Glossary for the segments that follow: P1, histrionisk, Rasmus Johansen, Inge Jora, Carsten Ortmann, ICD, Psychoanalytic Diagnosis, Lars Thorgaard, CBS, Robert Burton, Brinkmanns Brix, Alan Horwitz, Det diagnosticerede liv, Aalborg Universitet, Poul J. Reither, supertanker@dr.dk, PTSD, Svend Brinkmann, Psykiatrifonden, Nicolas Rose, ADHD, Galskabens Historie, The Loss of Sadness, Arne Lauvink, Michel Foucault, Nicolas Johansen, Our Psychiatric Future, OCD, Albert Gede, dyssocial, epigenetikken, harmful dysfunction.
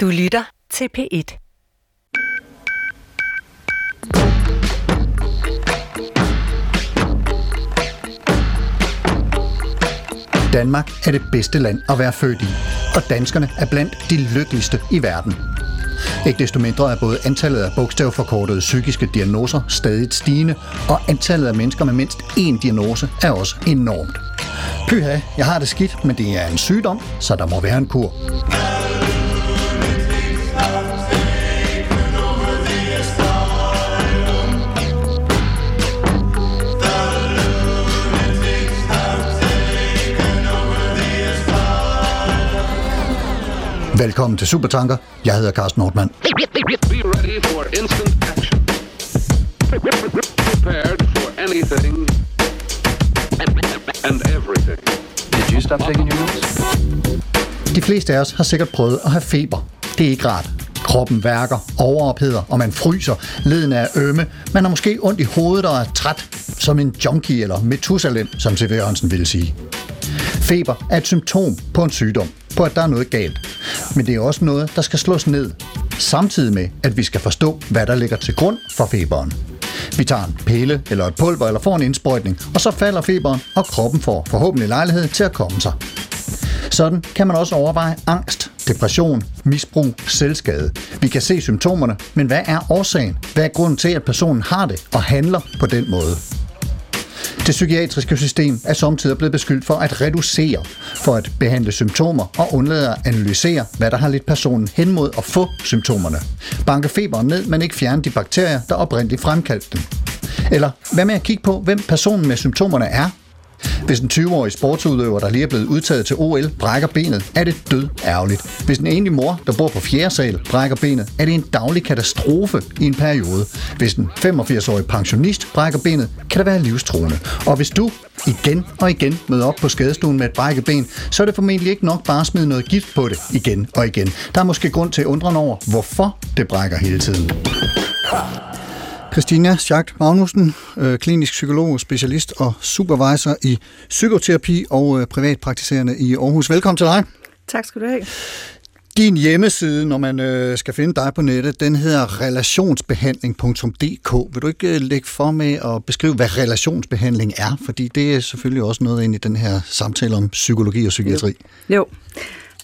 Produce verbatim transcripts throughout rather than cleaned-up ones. Du lytter til P et. Danmark er det bedste land at være født i, og danskerne er blandt de lykkeligste i verden. Ikke desto mindre er både antallet af bogstavforkortede psykiske diagnoser stadig stigende, og antallet af mennesker med mindst én diagnose er også enormt. Pyha, jeg har det skidt, men det er en sygdom, så der må være en kur. Velkommen til Supertanker. Jeg hedder Carsten Nordmann. De fleste af os har sikkert prøvet at have feber. Det er ikke rart. Kroppen værker, overopheder, og man fryser. Leden er ømme. Man har måske ondt i hovedet og er træt. Som en junkie eller Metusalem, som C V. Andersen ville sige. Feber er et symptom på en sygdom, på at der er noget galt. Men det er også noget, der skal slås ned, samtidig med, at vi skal forstå, hvad der ligger til grund for feberen. Vi tager en pille eller et pulver eller får en indsprøjtning, og så falder feberen, og kroppen får forhåbentlig lejlighed til at komme sig. Sådan kan man også overveje angst, depression, misbrug, selvskade. Vi kan se symptomerne, men hvad er årsagen? Hvad er grunden til, at personen har det og handler på den måde? Det psykiatriske system er sommetider blevet beskyldt for at reducere, for at behandle symptomer og undlade at analysere, hvad der har ledt personen hen mod at få symptomerne. Banke feberen ned, men ikke fjerne de bakterier, der oprindeligt fremkaldte dem. Eller hvad med at kigge på, hvem personen med symptomerne er? Hvis en tyve-årig sportsudøver, der lige er blevet udtaget til O L, brækker benet, er det død ærgerligt. Hvis en enlig mor, der bor på fjerde sal, brækker benet, er det en daglig katastrofe i en periode. Hvis en femogfirs-årig pensionist brækker benet, kan det være livstruende. Og hvis du igen og igen møder op på skadestuen med et brækket ben, så er det formentlig ikke nok bare at smide noget gift på det igen og igen. Der er måske grund til undren over, hvorfor det brækker hele tiden. Kristina Schacht-Magnussen, øh, klinisk psykolog, specialist og supervisor i psykoterapi og øh, privatpraktiserende i Aarhus. Velkommen til dig. Tak skal du have. Din hjemmeside, når man øh, skal finde dig på nettet, den hedder relationsbehandling punktum d k. Vil du ikke øh, lægge for med at beskrive, hvad relationsbehandling er? Fordi det er selvfølgelig også noget ind i den her samtale om psykologi og psykiatri. Jo. jo.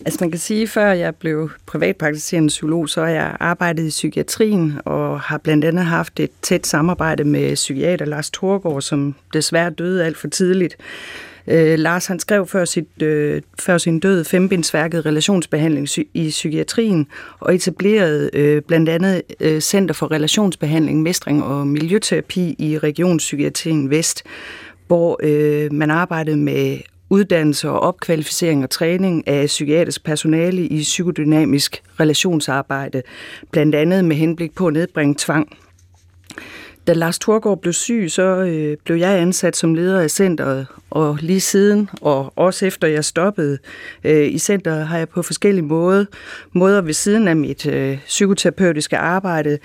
Altså man kan sige, før jeg blev privatpraktiserende psykolog, så har jeg arbejdet i psykiatrien og har blandt andet haft et tæt samarbejde med psykiater Lars Thorgaard, som desværre døde alt for tidligt. Øh, Lars han skrev før, sit, øh, før sin død fembindsværket relationsbehandling sy- i psykiatrien og etablerede øh, blandt andet øh, Center for Relationsbehandling, Mestring og Miljøterapi i Regionspsykiatrien Vest, hvor øh, man arbejdede med uddannelse og opkvalificering og træning af psykiatrisk personale i psykodynamisk relationsarbejde, blandt andet med henblik på at nedbringe tvang. Da Lars Thorgaard blev syg, så øh, blev jeg ansat som leder af centret, og lige siden, og også efter jeg stoppede øh, i centret, har jeg på forskellige måder, måder ved siden af mit øh, psykoterapeutiske arbejde,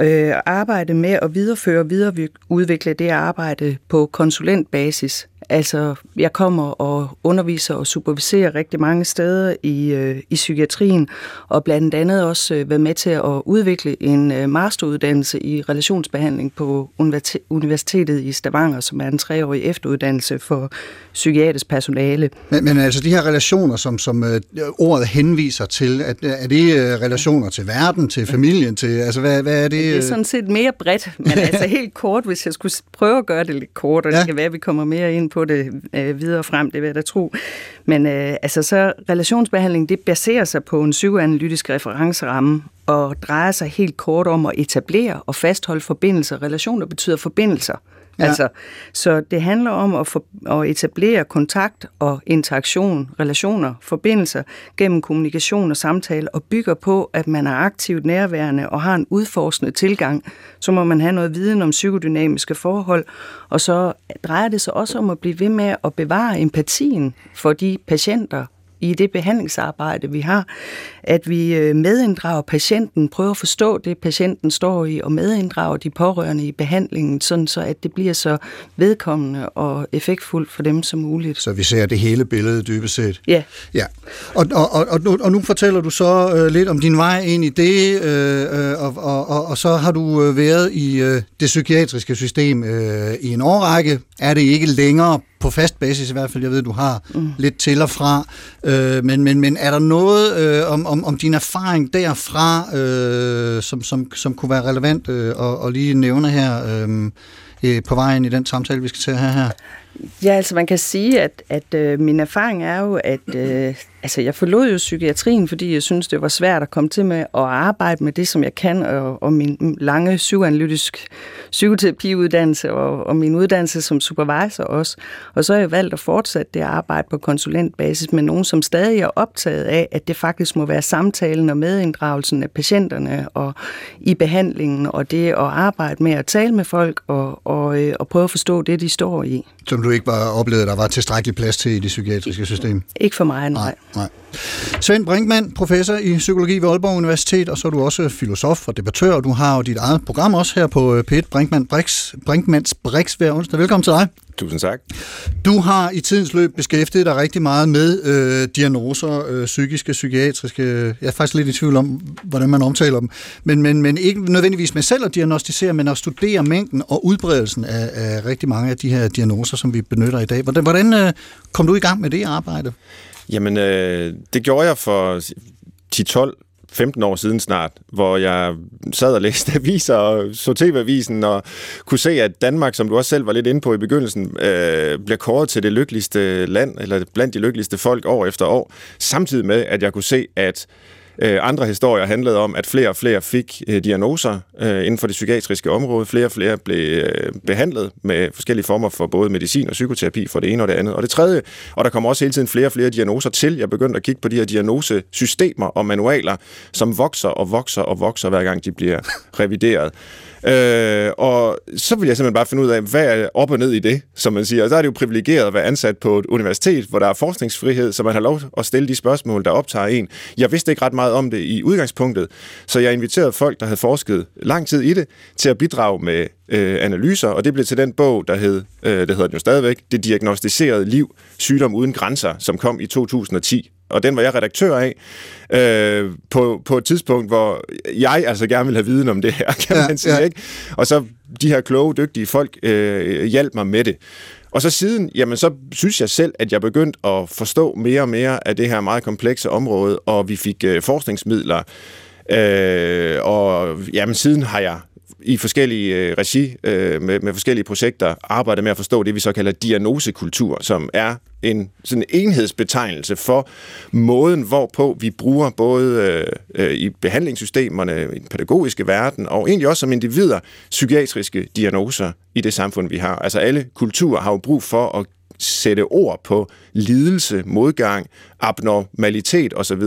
øh, arbejde med at videreføre og videreudvikle det arbejde på konsulentbasis. Altså, jeg kommer og underviser og superviserer rigtig mange steder i, øh, i psykiatrien, og blandt andet også øh, været med til at udvikle en øh, masteruddannelse i relationsbehandling på Universitetet i Stavanger, som er en treårig efteruddannelse for psykiatrisk personale. Men, men altså, de her relationer, som, som øh, ordet henviser til, er, er det øh, relationer til verden, til familien, til, altså, hvad, hvad er det? Øh? Det er sådan set mere bredt, men altså helt kort, hvis jeg skulle prøve at gøre det lidt kort, og ja. Det kan være, at vi kommer mere ind på på det øh, videre frem, det vil jeg da tro. Men øh, altså så relationsbehandling, det baserer sig på en psykoanalytisk referenceramme og drejer sig helt kort om at etablere og fastholde forbindelser. Relationer betyder forbindelser. Ja. Altså, så det handler om at, for, at etablere kontakt og interaktion, relationer, forbindelser gennem kommunikation og samtale, og bygger på, at man er aktivt nærværende og har en udforskende tilgang. Så må man have noget viden om psykodynamiske forhold, og så drejer det sig også om at blive ved med at bevare empatien for de patienter i det behandlingsarbejde, vi har, at vi medinddrager patienten, prøver at forstå det, patienten står i, og medinddrager de pårørende i behandlingen, sådan så at det bliver så vedkommende og effektfuldt for dem som muligt. Så vi ser det hele billede dybest set? Ja. Ja. Og, og, og, og, nu, og nu fortæller du så øh, lidt om din vej ind i det, øh, og, og, og, og så har du været i øh, det psykiatriske system øh, i en årrække. Er det ikke længere på fast basis i hvert fald? Jeg ved, du har mm. lidt til og fra. Øh, men, men, men er der noget øh, om, om, om din erfaring derfra, øh, som, som, som kunne være relevant øh, og, og lige nævne her øh, øh, på vejen i den samtale, vi skal til at have her? Ja, altså man kan sige, at, at øh, min erfaring er jo, at øh, altså, jeg forlod jo psykiatrien, fordi jeg synes det var svært at komme til med at arbejde med det, som jeg kan, og, og min lange psykoanalytisk psykoterapiuddannelse og, og min uddannelse som supervisor også. Og så har jeg valgt at fortsætte det arbejde på konsulentbasis med nogen, som stadig er optaget af, at det faktisk må være samtalen og medinddragelsen af patienterne og i behandlingen, og det at arbejde med at tale med folk og, og, øh, og prøve at forstå det, de står i. Som du ikke var oplevet, der var tilstrækkelig plads til i det psykiatriske system? Ikke for mig, nej. nej, nej. Svend Brinkmann, professor i psykologi ved Aalborg Universitet, og så er du også filosof og debattør, og du har jo dit eget program også her på P et, Brinkmann Brix, Brinkmanns Brix hver onsdag. Velkommen til dig. Tusind tak. Du har i tidens løb beskæftiget dig rigtig meget med øh, diagnoser, øh, psykiske, psykiatriske. Jeg er faktisk lidt i tvivl om, hvordan man omtaler dem. Men, men, men ikke nødvendigvis med selv at diagnostisere, men at studere mængden og udbredelsen af, af rigtig mange af de her diagnoser, som vi benytter i dag. Hvordan, hvordan øh, kom du i gang med det arbejde? Jamen, øh, det gjorde jeg for ti tolv femten år siden snart, hvor jeg sad og læste aviser og så T V-avisen og kunne se, at Danmark, som du også selv var lidt inde på i begyndelsen, øh, bliver kåret til det lykkeligste land, eller blandt de lykkeligste folk år efter år, samtidig med, at jeg kunne se, at øh, andre historier handlede om, at flere og flere fik øh, diagnoser øh, inden for det psykiatriske område, flere og flere blev øh, behandlet med forskellige former for både medicin og psykoterapi for det ene og det andet, og det tredje, og der kom også hele tiden flere og flere diagnoser til. Jeg begyndte at kigge på de her diagnosesystemer og manualer, som vokser og vokser og vokser, hver gang de bliver revideret. Øh, og så vil jeg simpelthen bare finde ud af, hvad er op og ned i det, som man siger. Og der er det jo privilegeret at være ansat på et universitet, hvor der er forskningsfrihed, så man har lov at stille de spørgsmål, der optager en. Jeg vidste ikke ret meget om det i udgangspunktet, så jeg inviterede folk, der havde forsket lang tid i det, til at bidrage med øh, analyser, og det blev til den bog, der hed, øh, det hedder den jo stadigvæk, Det diagnosticerede liv, sygdom uden grænser, som kom i to tusind og ti. Og den var jeg redaktør af, øh, på, på et tidspunkt, hvor jeg altså gerne ville have viden om det her, kan ja, man sige, ja. Ikke? Og så de her kloge, dygtige folk øh, hjalp mig med det. Og så siden, jamen så synes jeg selv, at jeg begyndte at forstå mere og mere af det her meget komplekse område, og vi fik øh, forskningsmidler, øh, og jamen siden har jeg i forskellige øh, regi øh, med, med forskellige projekter arbejder med at forstå det, vi så kalder diagnosekultur, som er en sådan enhedsbetegnelse for måden, hvorpå vi bruger både øh, øh, i behandlingssystemerne, i den pædagogiske verden, og egentlig også som individer, psykiatriske diagnoser i det samfund, vi har. Altså alle kulturer har jo brug for at sætte ord på lidelse, modgang, abnormalitet osv.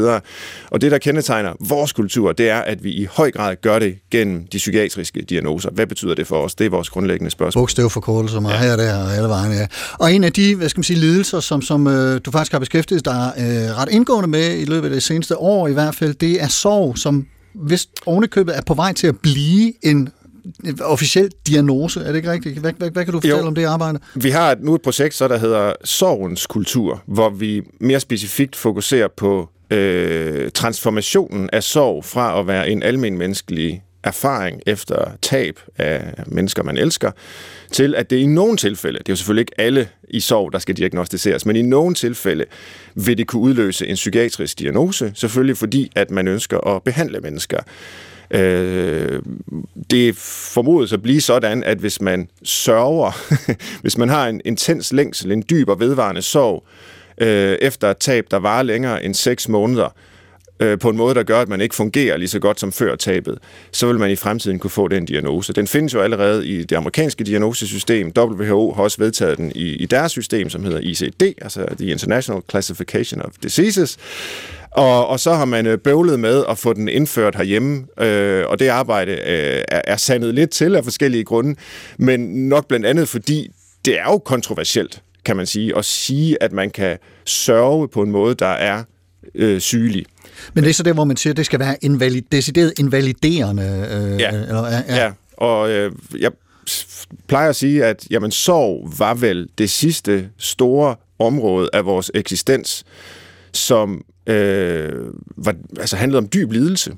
Og det, der kendetegner vores kultur, det er, at vi i høj grad gør det gennem de psykiatriske diagnoser. Hvad betyder det for os? Det er vores grundlæggende spørgsmål. Bogstavforkortelser, meget her og der og alle vejen, ja. Og en af de, hvad skal man sige, lidelser, som, som øh, du faktisk har beskæftiget dig øh, ret indgående med i løbet af det seneste år i hvert fald, det er sorg, som hvis ovenikøbet er på vej til at blive en officiel diagnose, er det ikke rigtigt? Hvad, hvad, hvad kan du fortælle jo. om det arbejde? Vi har nu et projekt, så der hedder Sorgens Kultur, hvor vi mere specifikt fokuserer på øh, transformationen af sorg fra at være en almenmenneskelig erfaring efter tab af mennesker, man elsker, til at det i nogle tilfælde, det er jo selvfølgelig ikke alle i sorg, der skal diagnostiseres, men i nogle tilfælde vil det kunne udløse en psykiatrisk diagnose, selvfølgelig fordi, at man ønsker at behandle mennesker. Det formodes at blive sådan, at hvis man sørger, hvis man har en intens længsel, en dyb og vedvarende sorg, øh, efter et tab, der varer længere end seks måneder, øh, på en måde, der gør, at man ikke fungerer lige så godt som før tabet, så vil man i fremtiden kunne få den diagnose. Den findes jo allerede i det amerikanske diagnosesystem. W H O har også vedtaget den i, i deres system, som hedder I C D, altså The International Classification of Diseases. Og, og så har man bøvlet med at få den indført herhjemme, øh, og det arbejde øh, er sandet lidt til af forskellige grunde, men nok blandt andet fordi det er jo kontroversielt. kan man sige, og sige, at man kan sørge på en måde, der er øh, sygelig. Men det er så det, hvor man siger, at det skal være invalid- decideret invaliderende? Øh, ja. Eller, ja. ja, og øh, jeg plejer at sige, at jamen, sorg var vel det sidste store område af vores eksistens, som øh, var, altså handlede om dyb lidelse,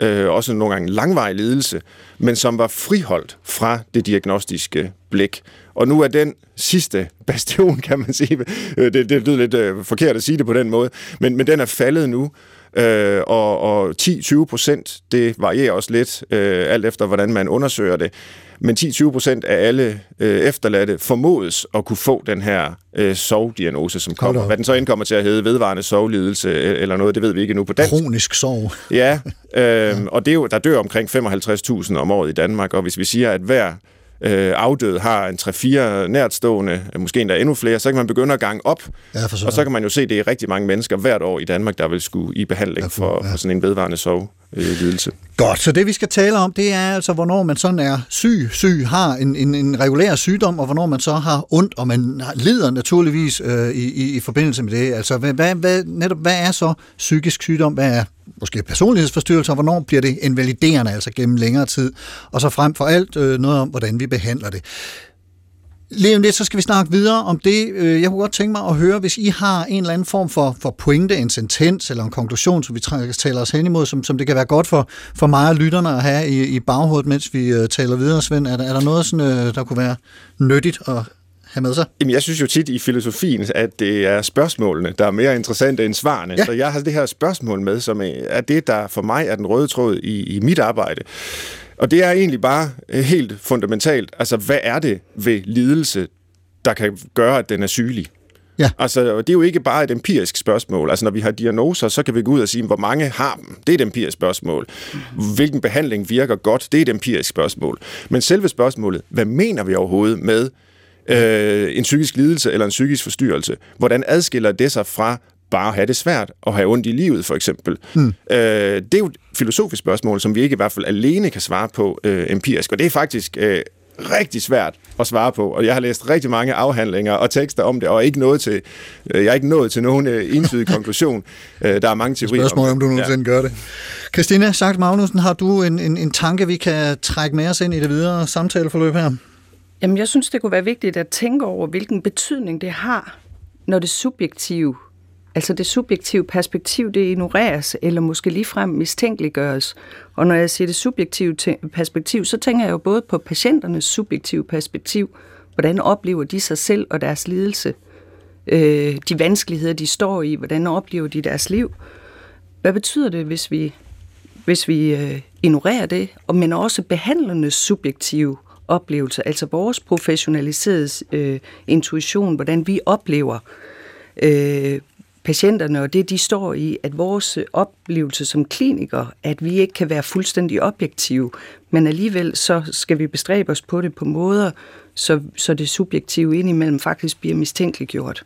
øh, også nogle gange langvarig lidelse, men som var friholdt fra det diagnostiske blik. Og nu er den sidste bastion, kan man sige, det, det lyder lidt øh, forkert at sige det på den måde, men, men den er faldet nu, øh, og, og ti til tyve procent, det varierer også lidt, øh, alt efter hvordan man undersøger det, men ti til tyve procent af alle øh, efterladte formodes at kunne få den her øh, sorgdiagnose, som kommer. Hvad den så indkommer til at hedde, vedvarende sorglidelse eller noget, det ved vi ikke endnu på dansk. Kronisk sorg. Ja, øh, ja. Og det er jo, der dør omkring femoghalvtreds tusind om året i Danmark, og hvis vi siger, at hver øh, afdød har en tre fire nærtstående, måske endda endnu flere, så kan man begynde at gange op, ja, og så kan man jo se, at det er rigtig mange mennesker hvert år i Danmark, der vil skulle i behandling ja, for, for, ja. for sådan en vedvarende sorg. Lidelse. Godt, så det vi skal tale om, det er altså, hvornår man sådan er syg, syg, har en, en, en regulær sygdom, og hvornår man så har ondt, og man lider naturligvis øh, i, i forbindelse med det. Altså, hvad, hvad, netop, hvad er så psykisk sygdom? Hvad er måske personlighedsforstyrrelser? Hvornår bliver det invaliderende, altså gennem længere tid? Og så frem for alt øh, noget om, hvordan vi behandler det. Lige om lidt, så skal vi snakke videre om det. Jeg kunne godt tænke mig at høre, hvis I har en eller anden form for, for pointe, en sentens eller en konklusion, som vi taler os hen imod, som, som det kan være godt for, for mig og lytterne at have i, i baghovedet, mens vi uh, taler videre. Svend, er der, er der noget, sådan, uh, der kunne være nyttigt at have med sig? Jamen, jeg synes jo tit i filosofien, at det er spørgsmålene, der er mere interessante end svarene. Ja. Så jeg har det her spørgsmål med, som er det, der for mig er den røde tråd i, i mit arbejde. Og det er egentlig bare helt fundamentalt, altså hvad er det ved lidelse, der kan gøre, at den er sygelig? Ja. Altså, det er jo ikke bare et empirisk spørgsmål. Altså, når vi har diagnoser, så kan vi gå ud og sige, hvor mange har dem? Det er et empirisk spørgsmål. Hvilken behandling virker godt? Det er et empirisk spørgsmål. Men selve spørgsmålet, hvad mener vi overhovedet med øh, en psykisk lidelse eller en psykisk forstyrrelse? Hvordan adskiller det sig fra bare at have det svært og have ondt i livet, for eksempel. Mm. Øh, det er jo et filosofisk spørgsmål, som vi ikke i hvert fald alene kan svare på øh, empirisk, og det er faktisk øh, rigtig svært at svare på, og jeg har læst rigtig mange afhandlinger og tekster om det, og ikke nået til, øh, jeg er ikke nået til nogen øh, entydig konklusion. Øh, der er mange teorier om, om du nogensinde ja. gør det. Kristina Schacht-Magnussen, har du en, en, en tanke, vi kan trække med os ind i det videre samtaleforløb her? Jamen, jeg synes, det kunne være vigtigt at tænke over, hvilken betydning det har, når det subjektive Altså det subjektive perspektiv, det ignoreres, eller måske ligefrem mistænkeliggøres. Og når jeg siger det subjektive perspektiv, så tænker jeg jo både på patienternes subjektive perspektiv, hvordan oplever de sig selv og deres lidelse, øh, de vanskeligheder, de står i, hvordan oplever de deres liv. Hvad betyder det, hvis vi, hvis vi øh, ignorerer det, men også behandlernes subjektive oplevelser, altså vores professionaliserede øh, intuition, hvordan vi oplever øh, patienterne og det, de står i, at vores oplevelse som klinikere, at vi ikke kan være fuldstændig objektive, men alligevel så skal vi bestræbe os på det på måder, så, så det subjektive indimellem faktisk bliver mistænkeliggjort.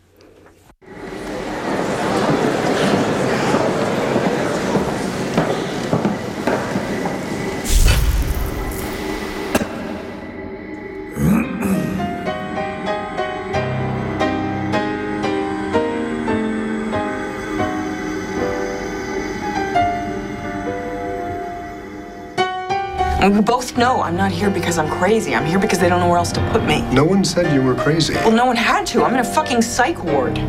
And we both know I'm not here because I'm crazy. I'm here because they don't know where else to put me. No one said you were crazy. Well, no one had to. I'm in a fucking psych ward.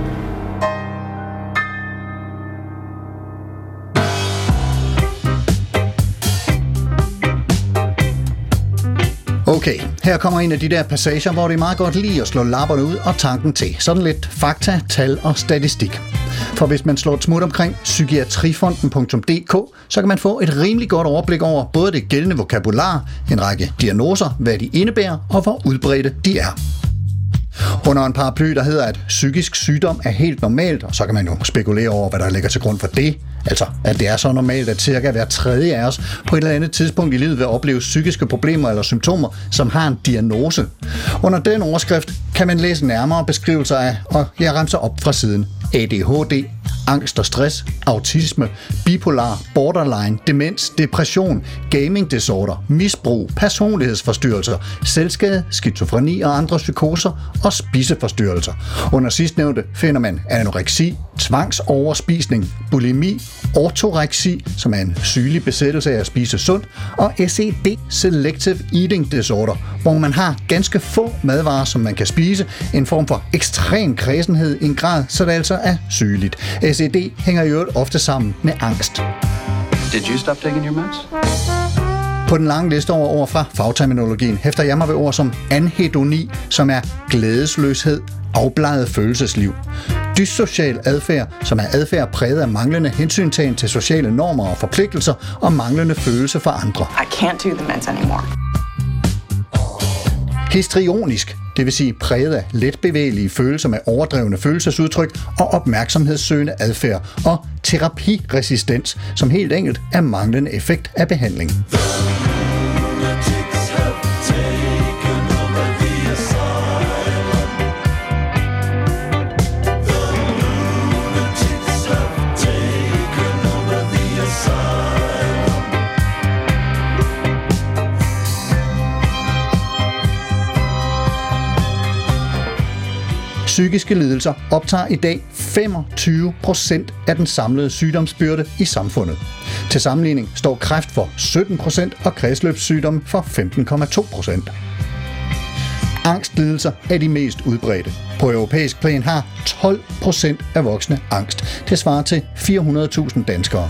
Okay, her kommer en af de der passager, hvor det er meget godt lige at slå lapperne ud og tanken til. Sådan lidt fakta, tal og statistik. For hvis man slår et smut omkring psykiatrifonden punktum d k, så kan man få et rimelig godt overblik over både det gældende vokabular, en række diagnoser, hvad de indebærer og hvor udbredte de er. Under en paraply, der hedder, at psykisk sygdom er helt normalt, og så kan man jo spekulere over, hvad der ligger til grund for det. Altså, at det er så normalt, at cirka hver tredje af os på et eller andet tidspunkt i livet vil opleve psykiske problemer eller symptomer, som har en diagnose. Under den overskrift kan man læse nærmere beskrivelser af, og jeg ramser op fra siden A D H D, angst og stress, autisme, bipolar, borderline, demens, depression, gaming disorder, misbrug, personlighedsforstyrrelser, selvskade, skizofreni og andre psykoser og spiseforstyrrelser. Under sidstnævnte finder man anoreksi, tvangsoverspisning, bulimi, ortoreksi, som er en sygelig besættelse af at spise sundt, og S E D, Selective Eating Disorder, hvor man har ganske få madvarer, som man kan spise, en form for ekstrem kredsenhed i en grad, så det altså er sygeligt. S E D hænger jo ofte sammen med angst. Did you stop taking your meds? På den lange liste over ord fra fagterminologien hæfter jeg mig ved ord som anhedoni, som er glædesløshed, afbleget følelsesliv. Dyssocial adfærd, som er adfærd præget af manglende hensyntagen til sociale normer og forpligtelser og manglende følelse for andre. I can't do the meds anymore. Histrionisk, det vil sige præget af letbevægelige følelser med overdrevne følelsesudtryk og opmærksomhedssøgende adfærd, og terapiresistens, som helt enkelt er manglende effekt af behandling. Psykiske lidelser optager i dag femogtyve procent af den samlede sygdomsbyrde i samfundet. Til sammenligning står kræft for sytten procent og kredsløbssygdomme for femten komma to procent. Angstlidelser er de mest udbredte. På europæisk plan har tolv procent af voksne angst. Det svarer til fire hundrede tusind danskere.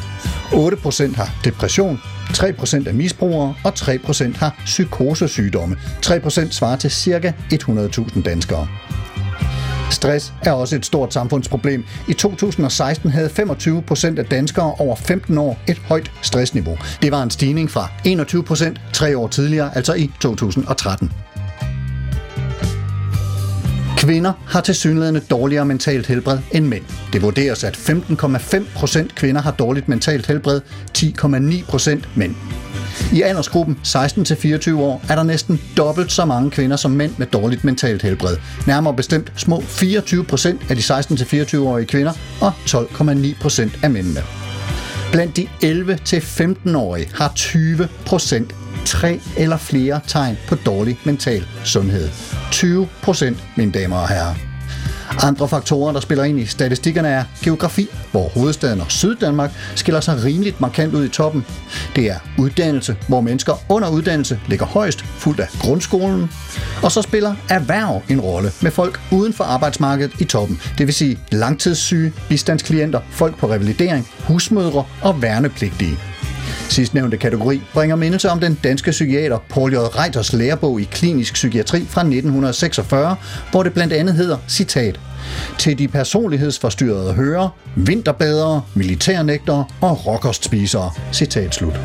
otte procent har depression, tre procent er misbrugere og tre procent har psykosesygdomme. tre procent svarer til ca. hundrede tusind danskere. Stress er også et stort samfundsproblem. I to tusind og seksten havde femogtyve procent af danskere over femten år et højt stressniveau. Det var en stigning fra enogtyve procent tre år tidligere, altså i to tusind og tretten. Kvinder har tilsyneladende dårligere mentalt helbred end mænd. Det vurderes, at femten komma fem procent kvinder har dårligt mentalt helbred, ti komma ni procent mænd. I aldersgruppen seksten til fireogtyve år er der næsten dobbelt så mange kvinder som mænd med dårligt mentalt helbred. Nærmere bestemt små fireogtyve procent af de seksten til fireogtyve-årige kvinder og tolv komma ni procent af mændene. Blandt de elleve til femten-årige har tyve procent tre eller flere tegn på dårlig mental sundhed. tyve procent, mine damer og herrer. Andre faktorer, der spiller ind i statistikkerne, er geografi, hvor hovedstaden og Syddanmark skiller sig rimeligt markant ud i toppen. Det er uddannelse, hvor mennesker under uddannelse ligger højst, fuldt af grundskolen. Og så spiller erhverv en rolle med folk uden for arbejdsmarkedet i toppen. Det vil sige langtidssyge, bistandsklienter, folk på revalidering, husmødre og værnepligtige. Sidstnævnte kategori bringer mindelse om den danske psykiater Poul J. Reithers lærebog i klinisk psykiatri fra nitten seksogfyrre, hvor det blandt andet hedder, citat, til de personlighedsforstyrrede hører, vinterbadere, militærnægtere og råkostspisere, citat slut.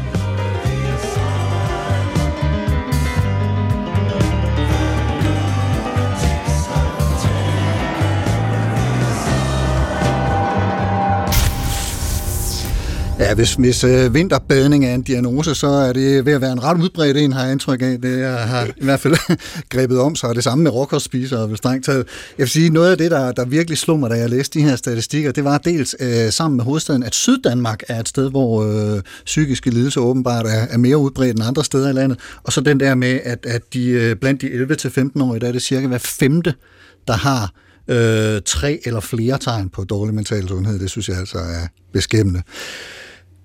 Ja, hvis, hvis øh, vinterbadning er en diagnose, så er det ved at være en ret udbredt en, har jeg indtryk af. Det jeg har i hvert fald grebet om sig, og det samme med råkostspisere, vel strengt taget. Jeg vil sige, noget af det, der, der virkelig slog mig, da jeg læste de her statistikker, det var dels øh, sammen med hovedstaden, at Syddanmark er et sted, hvor øh, psykiske lidelser åbenbart er, er mere udbredt end andre steder i landet, og så den der med, at, at de, øh, blandt de elleve til femten-årige, der er det cirka hver femte, der har øh, tre eller flere tegn på dårlig mental sundhed. Det synes jeg altså er beskæmmende.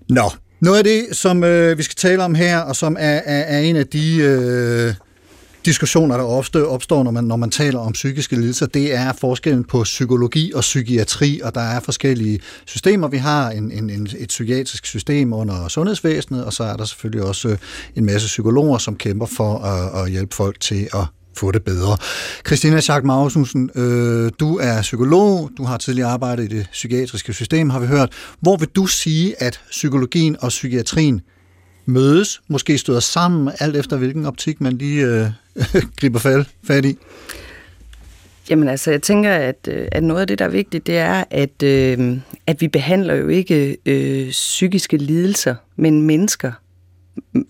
Nå, noget af det, som øh, vi skal tale om her, og som er, er, er en af de øh, diskussioner, der opstår, opstår når, man, når man taler om psykiske lidelser, det er forskellen på psykologi og psykiatri, og der er forskellige systemer. Vi har en, en, en, et psykiatrisk system under sundhedsvæsenet, og så er der selvfølgelig også en masse psykologer, som kæmper for at, at hjælpe folk til at få det bedre. Kristina Schacht-Magnussen, øh, du er psykolog, du har tidligere arbejdet i det psykiatriske system, har vi hørt. Hvor vil du sige, at psykologien og psykiatrien mødes, måske støder sammen, alt efter hvilken optik man lige øh, griber fat i? Jamen altså, jeg tænker, at, at noget af det, der er vigtigt, det er, at, øh, at vi behandler jo ikke øh, psykiske lidelser, men mennesker.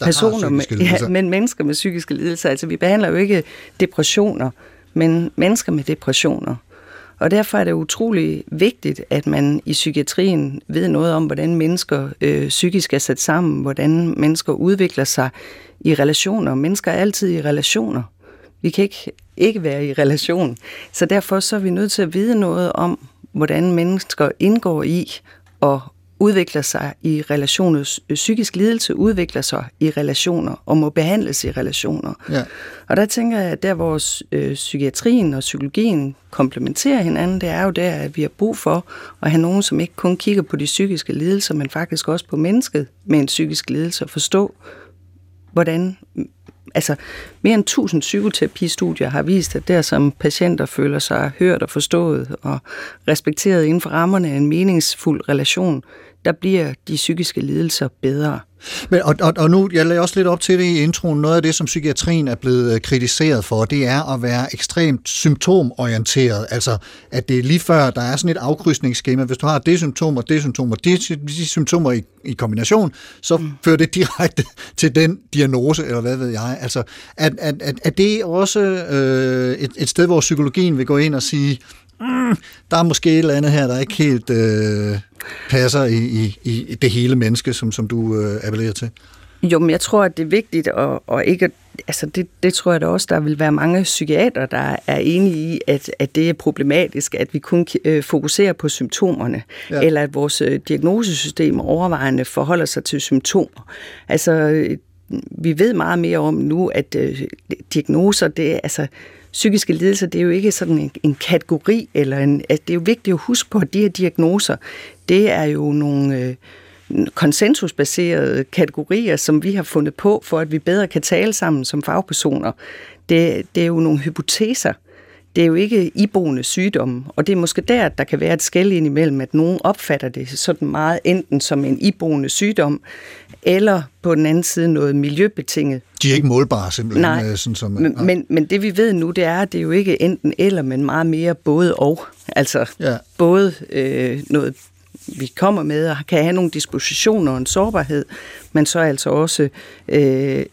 Personer med, ja, men mennesker med psykiske lidelser. Altså vi behandler jo ikke depressioner, men mennesker med depressioner. Og derfor er det utrolig vigtigt, at man i psykiatrien ved noget om, hvordan mennesker øh, psykisk er sat sammen, hvordan mennesker udvikler sig i relationer. Mennesker er altid i relationer. Vi kan ikke, ikke være i relation. Så derfor så er vi nødt til at vide noget om, hvordan mennesker indgår i og udvikler sig i relationer. Psykisk lidelse udvikler sig i relationer og må behandles i relationer. Ja. Og der tænker jeg, at der vores øh, psykiatrien og psykologien komplementerer hinanden, det er jo der, at vi har brug for at have nogen, som ikke kun kigger på de psykiske lidelser, men faktisk også på mennesket med en psykisk lidelse og forstå, hvordan... Altså, mere end tusind psykoterapistudier har vist, at der som patienter føler sig hørt og forstået og respekteret inden for rammerne af en meningsfuld relation, der bliver de psykiske lidelser bedre. Men, og, og, og nu, jeg lagde også lidt op til det i introen, noget af det, som psykiatrien er blevet kritiseret for, det er at være ekstremt symptomorienteret. Altså, at det er lige før, der er sådan et afkrydsningsskema. Hvis du har det symptom og det symptom og det, de symptomer i, i kombination, så mm. fører det direkte til den diagnose, eller hvad ved jeg. Altså, at, at, at, at det også øh, et, et sted, hvor psykologien vil gå ind og sige, mm, der er måske et eller andet her, der ikke helt... Øh passer i, i, i det hele menneske, som, som du øh, appellerer til? Jo, men jeg tror, at det er vigtigt, og, og ikke, altså det, det tror jeg da også, der vil være mange psykiater, der er enige i, at, at det er problematisk, at vi kun øh, fokuserer på symptomerne, ja. Eller at vores øh, diagnosesystem overvejende forholder sig til symptomer. Altså, øh, vi ved meget mere om nu, at øh, diagnoser, det er altså... Psykiske lidelser, det er jo ikke sådan en, en kategori, eller en, altså det er jo vigtigt at huske på, at de her diagnoser, det er jo nogle øh, konsensusbaserede kategorier, som vi har fundet på, for at vi bedre kan tale sammen som fagpersoner. Det, det er jo nogle hypoteser. Det er jo ikke iboende sygdomme, og det er måske der, at der kan være et skel ind imellem, at nogen opfatter det sådan meget enten som en iboende sygdom, eller på den anden side noget miljøbetinget. De er ikke målbare simpelthen? Nej, sådan som, men, ja. men, men det vi ved nu, det er, at det er jo ikke enten eller, men meget mere både og. Altså ja. både øh, noget, vi kommer med og kan have nogle dispositioner og en sårbarhed, men så altså også øh,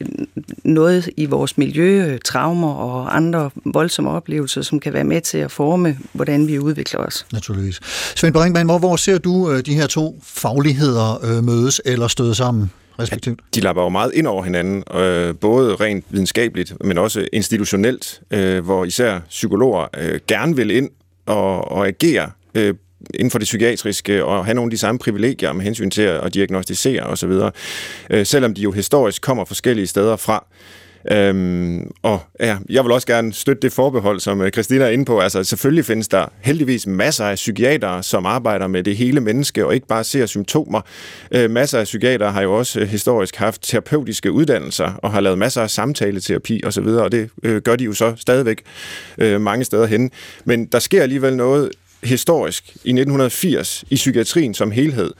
noget i vores miljø, traumer og andre voldsomme oplevelser, som kan være med til at forme, hvordan vi udvikler os. Naturligvis. Svend Brinkmann, hvor, hvor ser du øh, de her to fagligheder øh, mødes eller støde sammen? Ja, de lapper jo meget ind over hinanden, øh, både rent videnskabeligt, men også institutionelt, øh, hvor især psykologer øh, gerne vil ind og, og agere øh, inden for det psykiatriske og have nogle af de samme privilegier med hensyn til at diagnostisere osv., øh, selvom de jo historisk kommer forskellige steder fra. Øhm, og ja, jeg vil også gerne støtte det forbehold, som Kristina er inde på. Altså, selvfølgelig findes der heldigvis masser af psykiatere, som arbejder med det hele menneske og ikke bare ser symptomer. Øh, masser af psykiatere har jo også øh, historisk haft terapeutiske uddannelser og har lavet masser af samtaleterapi osv., og det øh, gør de jo så stadigvæk øh, mange steder hen. Men der sker alligevel noget historisk i nitten firs i psykiatrien som helhed,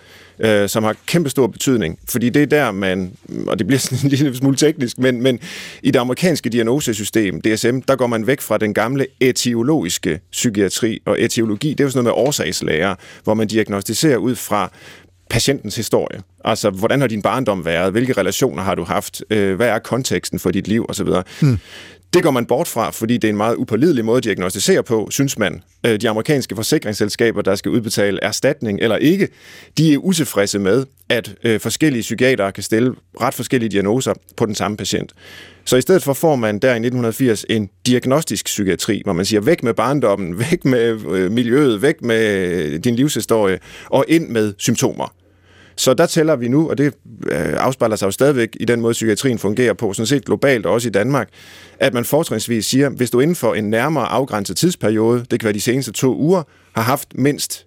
øh, som har kæmpestor betydning, fordi det er der, man, og det bliver sådan en lille smule teknisk, men, men i det amerikanske diagnosesystem, D S M, der går man væk fra den gamle etiologiske psykiatri, og etiologi, det er jo sådan noget med årsagslære, hvor man diagnostiserer ud fra patientens historie. Altså, hvordan har din barndom været? Hvilke relationer har du haft? Hvad er konteksten for dit liv? Og så videre. Hmm. Det går man bort fra, fordi det er en meget upålidelig måde at diagnostisere på, synes man. De amerikanske forsikringsselskaber, der skal udbetale erstatning eller ikke, de er utilfredse med, at forskellige psykiatere kan stille ret forskellige diagnoser på den samme patient. Så i stedet for får man der i nitten firs en diagnostisk psykiatri, hvor man siger, væk med barndommen, væk med miljøet, væk med din livshistorie og ind med symptomer. Så der tæller vi nu, og det afspejler sig jo stadigvæk i den måde, psykiatrien fungerer på, sådan set globalt og også i Danmark, at man fortrinsvis siger, hvis du inden for en nærmere afgrænset tidsperiode, det kan være de seneste to uger, har haft mindst,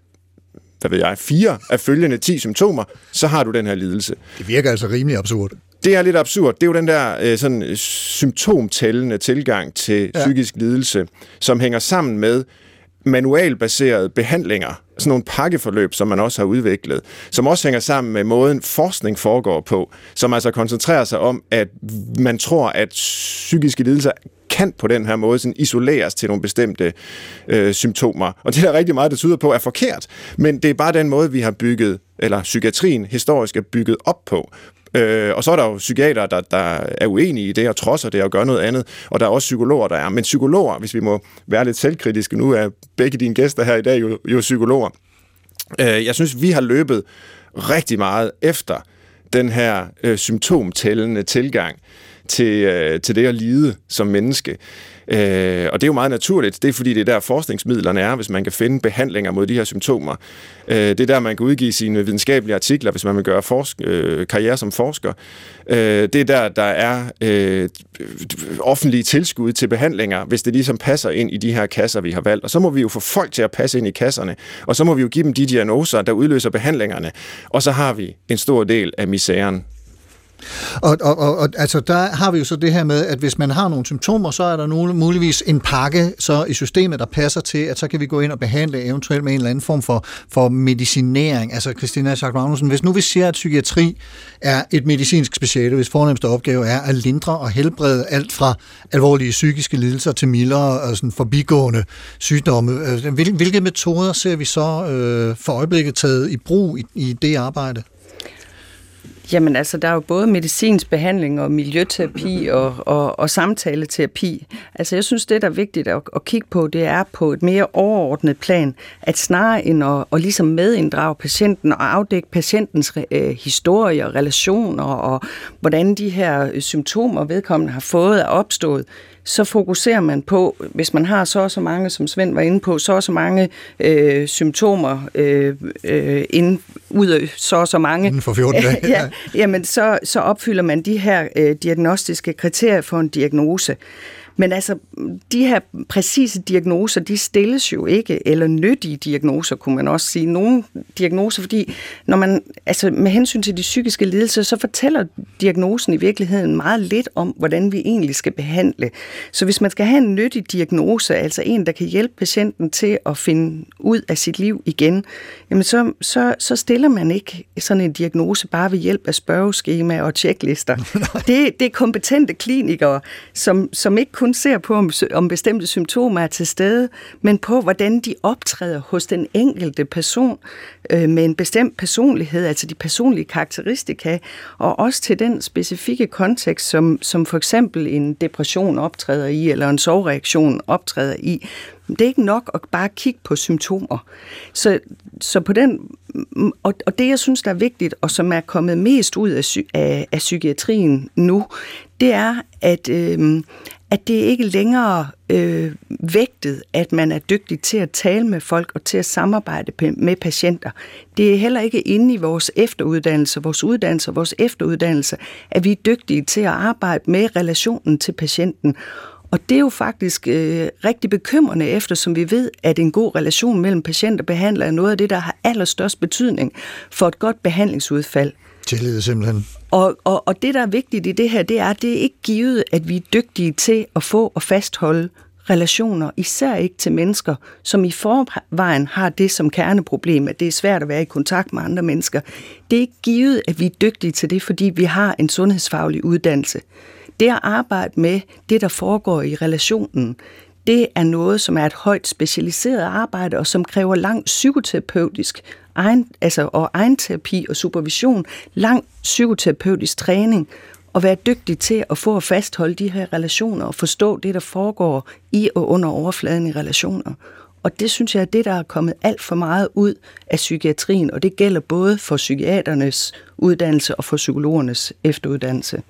hvad ved jeg, fire af følgende ti symptomer, så har du den her lidelse. Det virker altså rimelig absurd. Det er lidt absurd. Det er jo den der sådan symptomtællende tilgang til ja. Psykisk lidelse, som hænger sammen med manualbaserede behandlinger, sådan nogle pakkeforløb, som man også har udviklet, som også hænger sammen med måden forskning foregår på, som altså koncentrerer sig om, at man tror, at psykiske lidelser kan på den her måde sådan isoleres til nogle bestemte øh, symptomer. Og det er der rigtig meget, der tyder på, er forkert. Men det er bare den måde, vi har bygget, eller psykiatrien historisk er bygget op på, Øh, og så er der jo psykiatere, der, der er uenige i det, og trodser det, og gør noget andet. Og der er også psykologer, der er. Men psykologer, hvis vi må være lidt selvkritiske, nu er begge dine gæster her i dag jo, jo psykologer. Øh, jeg synes, vi har løbet rigtig meget efter den her øh, symptomtællende tilgang til, øh, til det at lide som menneske. Øh, og det er jo meget naturligt. Det er fordi, det er der forskningsmidlerne er, hvis man kan finde behandlinger mod de her symptomer. Øh, det er der, man kan udgive sine videnskabelige artikler, hvis man vil gøre forsk- øh, karriere som forsker. Øh, det er der, der er øh, offentlige tilskud til behandlinger, hvis det ligesom passer ind i de her kasser, vi har valgt. Og så må vi jo få folk til at passe ind i kasserne, og så må vi jo give dem de diagnoser, der udløser behandlingerne. Og så har vi en stor del af misæren. Og, og, og, og altså der har vi jo så det her med, at hvis man har nogle symptomer, så er der nogle, muligvis en pakke så i systemet, der passer til, at så kan vi gå ind og behandle eventuelt med en eller anden form for, for medicinering. Altså Kristina Schacht-Magnussen, hvis nu vi siger, at psykiatri er et medicinsk speciale, hvis fornemmeste opgave er at lindre og helbrede alt fra alvorlige psykiske lidelser til mildere og sådan forbigående sygdomme, Hvil, hvilke metoder ser vi så øh, for øjeblikket taget i brug i, i det arbejde? Jamen altså, der er jo både medicinsk behandling og miljøterapi og, og, og samtaleterapi. Altså jeg synes, det der er vigtigt at, at kigge på, det er på et mere overordnet plan, at snarere end at, at ligesom medinddrage patienten og afdække patientens øh, historie og relationer og hvordan de her symptomer vedkommende har fået er opstået, så fokuserer man på, hvis man har så og så mange, som Svend var inde på, så og så mange øh, symptomer øh, øh, inden, ud af så og så mange. Inden for fjorten dage. ja, jamen, så, så opfylder man de her øh, diagnostiske kriterier for en diagnose. Men altså, de her præcise diagnoser, de stilles jo ikke, eller nyttige diagnoser, kunne man også sige. Nogle diagnoser, fordi når man, altså med hensyn til de psykiske lidelser, så fortæller diagnosen i virkeligheden meget lidt om, hvordan vi egentlig skal behandle. Så hvis man skal have en nyttig diagnose, altså en, der kan hjælpe patienten til at finde ud af sit liv igen, jamen så, så, så stiller man ikke sådan en diagnose bare ved hjælp af spørgeskemaer og tjeklister. Det, det er kompetente klinikere, som, som ikke kun ser på, om bestemte symptomer er til stede, men på, hvordan de optræder hos den enkelte person øh, med en bestemt personlighed, altså de personlige karakteristika, og også til den specifikke kontekst, som, som for eksempel en depression optræder i, eller en sorgreaktion optræder i. Det er ikke nok at bare kigge på symptomer. Så, så på den, og, og det, jeg synes, der er vigtigt, og som er kommet mest ud af, af, af psykiatrien nu, det er, at øh, at det ikke længere øh, vægtet, at man er dygtig til at tale med folk og til at samarbejde med patienter. Det er heller ikke inde i vores efteruddannelse, vores uddannelse og vores efteruddannelse, at vi er dygtige til at arbejde med relationen til patienten. Og det er jo faktisk øh, rigtig bekymrende, eftersom vi ved, at en god relation mellem patient og behandler er noget af det, der har allerstørst betydning for et godt behandlingsudfald. Tillid simpelthen. Og, og, og det, der er vigtigt i det her, det er, at det ikke er givet, at vi er dygtige til at få og fastholde relationer, især ikke til mennesker, som i forvejen har det som kerneproblem, at det er svært at være i kontakt med andre mennesker. Det er ikke givet, at vi er dygtige til det, fordi vi har en sundhedsfaglig uddannelse. Det at arbejde med det, der foregår i relationen, det er noget, som er et højt specialiseret arbejde, og som kræver lang psykoterapeutisk egen, altså, og egenterapi og supervision, lang psykoterapeutisk træning, og være dygtig til at få og fastholde de her relationer og forstå det, der foregår i og under overfladen i relationer. Og det synes jeg er det, der er kommet alt for meget ud af psykiatrien, og det gælder både for psykiaternes uddannelse og for psykologernes efteruddannelse.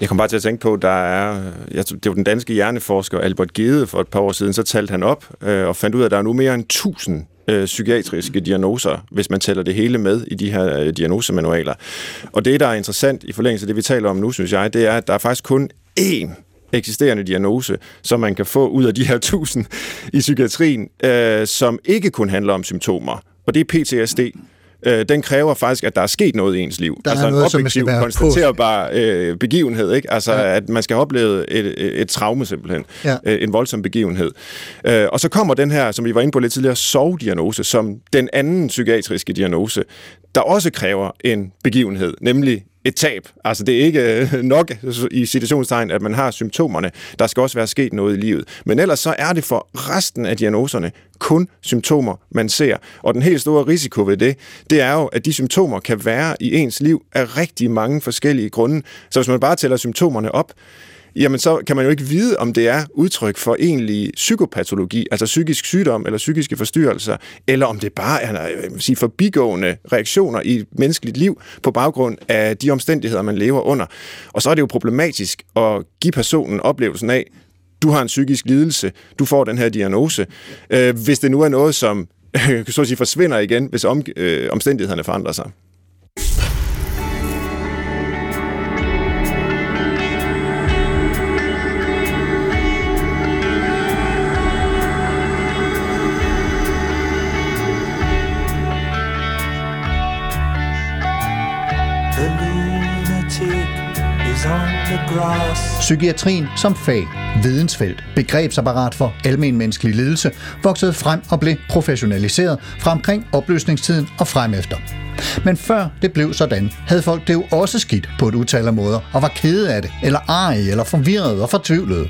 Jeg kom bare til at tænke på, der er, det var den danske hjerneforsker Albert Gede for et par år siden, så talte han op og fandt ud af, at der er nu mere end tusind psykiatriske diagnoser, hvis man tæller det hele med i de her diagnosemanualer. Og det, der er interessant i forlængelse af det, vi taler om nu, synes jeg, det er, at der er faktisk kun én eksisterende diagnose, som man kan få ud af de her tusind i psykiatrien, øh, som ikke kun handler om symptomer, og det er P T S D. Øh, den kræver faktisk, at der er sket noget i ens liv. Der altså en noget, objektiv, konstaterbar øh, begivenhed, ikke? Altså, ja. At man skal opleve et, et traume simpelthen. Ja. Øh, en voldsom begivenhed. Øh, og så kommer den her, som vi var inde på lidt tidligere, sorgdiagnose, som den anden psykiatriske diagnose, der også kræver en begivenhed, nemlig et tab. Altså, det er ikke nok i situationstegn, at man har symptomerne. Der skal også være sket noget i livet. Men ellers så er det for resten af diagnoserne kun symptomer, man ser. Og den helt store risiko ved det, det er jo, at de symptomer kan være i ens liv af rigtig mange forskellige grunde. Så hvis man bare tæller symptomerne op, jamen så kan man jo ikke vide, om det er udtryk for egentlig psykopatologi, altså psykisk sygdom eller psykiske forstyrrelser, eller om det bare er jeg vil sige, forbigående reaktioner i et menneskeligt liv på baggrund af de omstændigheder, man lever under. Og så er det jo problematisk at give personen oplevelsen af, du har en psykisk lidelse, du får den her diagnose, øh, hvis det nu er noget, som øh, så at sige, forsvinder igen, hvis om, øh, omstændighederne forandrer sig. Psykiatrien som fag, vidensfelt, begrebsapparat for almenmenneskelig lidelse, voksede frem og blev professionaliseret fra omkring opløsningstiden og fremefter. Men før det blev sådan, havde folk det jo også skidt på et utal af måder, og var kede af det, eller arige, eller forvirrede og fortvivlede.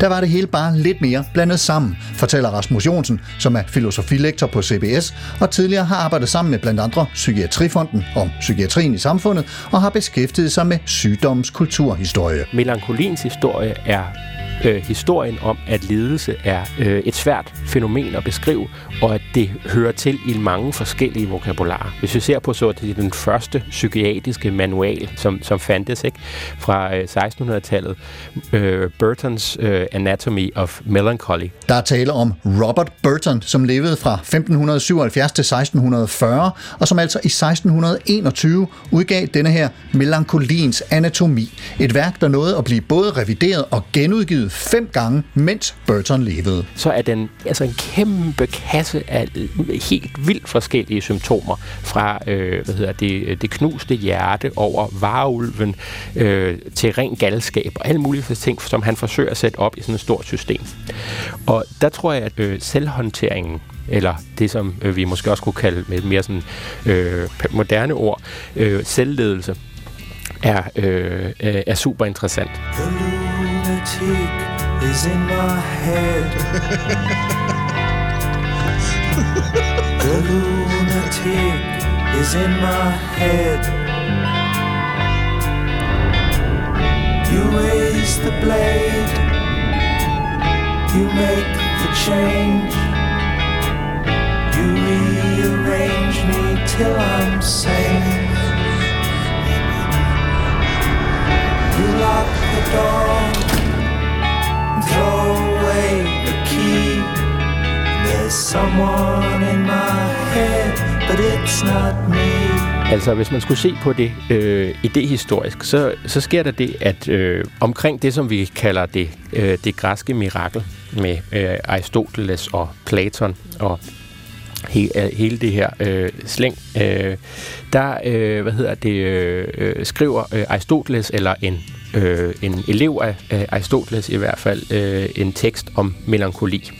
Der var det hele bare lidt mere blandet sammen, fortæller Rasmus Johansen, som er filosofilektor på C B S og tidligere har arbejdet sammen med blandt andre Psykiatrifonden om psykiatrien i samfundet og har beskæftiget sig med sygdommens kulturhistorie. Melankoliens historie er øh, historien om, at lidelse er øh, et svært fænomen at beskrive, og at det hører til i mange forskellige vokabularer. Hvis vi ser på så det den første psykiatriske manual, som, som fandtes ikke, fra øh, sekstenhundredetallet, øh, Burtons Anatomy of Melancholy. Der er tale om Robert Burton, som levede fra femten syvoghalvfjerds til seksten fyrre, og som altså i seksten enogtyve udgav denne her Melankoliens anatomi. Et værk, der nåede at blive både revideret og genudgivet fem gange, mens Burton levede. Så er den altså en kæmpe kasse af helt vildt forskellige symptomer, fra øh, hvad hedder det, det knuste hjerte over varulven øh, til ren galskab og alle mulige ting, som han forsøger at sætte op i sådan et stort system. Og der tror jeg, at øh, selvhåndteringen, eller det som øh, vi måske også kunne kalde med et mere sådan, øh, moderne ord, øh, selvledelse, er, øh, er super interessant. You raise the blade, you make the change, you rearrange me till I'm sane. You lock the door, throw away the key. There's someone in my head, but it's not me. Altså, hvis man skulle se på det øh, idehistorisk, så, så sker der det, at øh, omkring det, som vi kalder det, øh, det græske mirakel med øh, Aristoteles og Platon og he, hele det her øh, slæng, øh, der øh, hvad hedder det, øh, skriver øh, Aristoteles, eller en, øh, en elev af øh, Aristoteles i hvert fald, øh, en tekst om melankoli.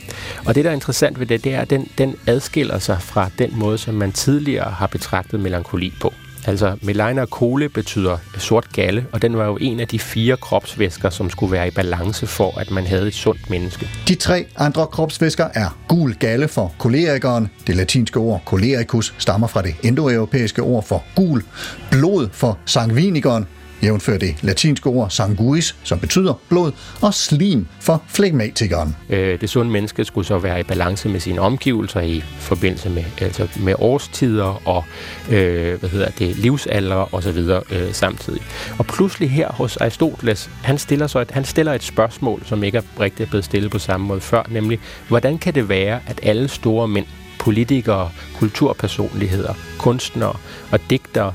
Og det, der er interessant ved det, det er, at den, den adskiller sig fra den måde, som man tidligere har betragtet melankoli på. Altså, melankole betyder sort galle, og den var jo en af de fire kropsvæsker, som skulle være i balance for, at man havde et sundt menneske. De tre andre kropsvæsker er gul galle for kolerikeren, det latinske ord kolericus stammer fra det indoeuropæiske ord for gul, blod for sanguinikeren, jævnfør det latinske ord sanguis, som betyder blod, og slim for flegmatikeren. Øh, det sunde menneske skulle så være i balance med sine omgivelser i forbindelse med, altså med årstider og øh, hvad hedder det, livsalder osv. Øh, samtidig. Og pludselig her hos Aristoteles, han stiller, så et, han stiller et spørgsmål, som ikke er rigtig blevet stillet på samme måde før, nemlig, hvordan kan det være, at alle store mænd, politikere, kulturpersonligheder, kunstnere og digtere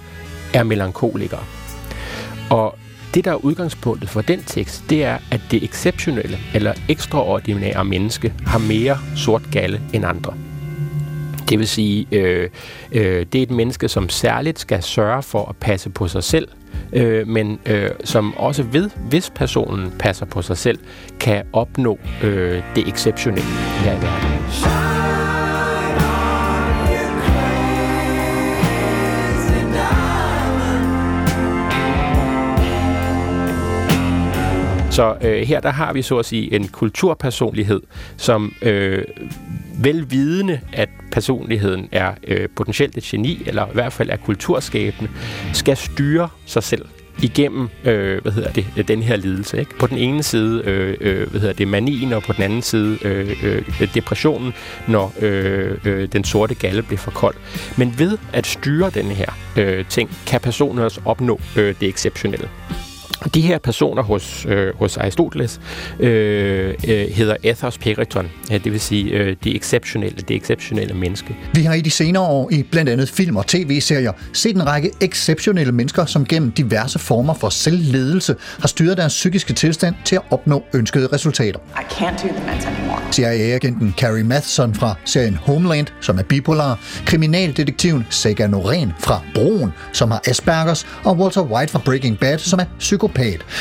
er melankolikere? Og det, der er udgangspunktet for den tekst, det er, at det exceptionelle eller ekstraordinære menneske har mere sort galle end andre. Det vil sige, øh, øh, det er et menneske, som særligt skal sørge for at passe på sig selv, øh, men øh, som også ved, hvis personen passer på sig selv, kan opnå øh, det exceptionelle her i verden. Så øh, her der har vi så at sige en kulturpersonlighed, som øh, velvidende, at personligheden er øh, potentielt et geni, eller i hvert fald er kulturskabende, skal styre sig selv igennem øh, hvad hedder det, den her lidelse. Ikke? På den ene side øh, hvad hedder det, manien, og på den anden side øh, øh, depressionen, når øh, øh, den sorte galde bliver for kold. Men ved at styre denne her øh, ting, kan personen også opnå øh, det exceptionelle. De her personer hos, øh, hos Aristoteles øh, øh, hedder ethos periton, ja, det vil sige øh, det exceptionelle, det exceptionelle menneske. Vi har i de senere år i blandt andet film og tv-serier set en række exceptionelle mennesker, som gennem diverse former for selvledelse har styret deres psykiske tilstand til at opnå ønskede resultater. I can't do the meds anymore, siger A I-agenten Carrie Mathson fra serien Homeland, som er bipolar, kriminaldetektiven Saga Norén fra Broen, som har Aspergers, og Walter White fra Breaking Bad, som er psyko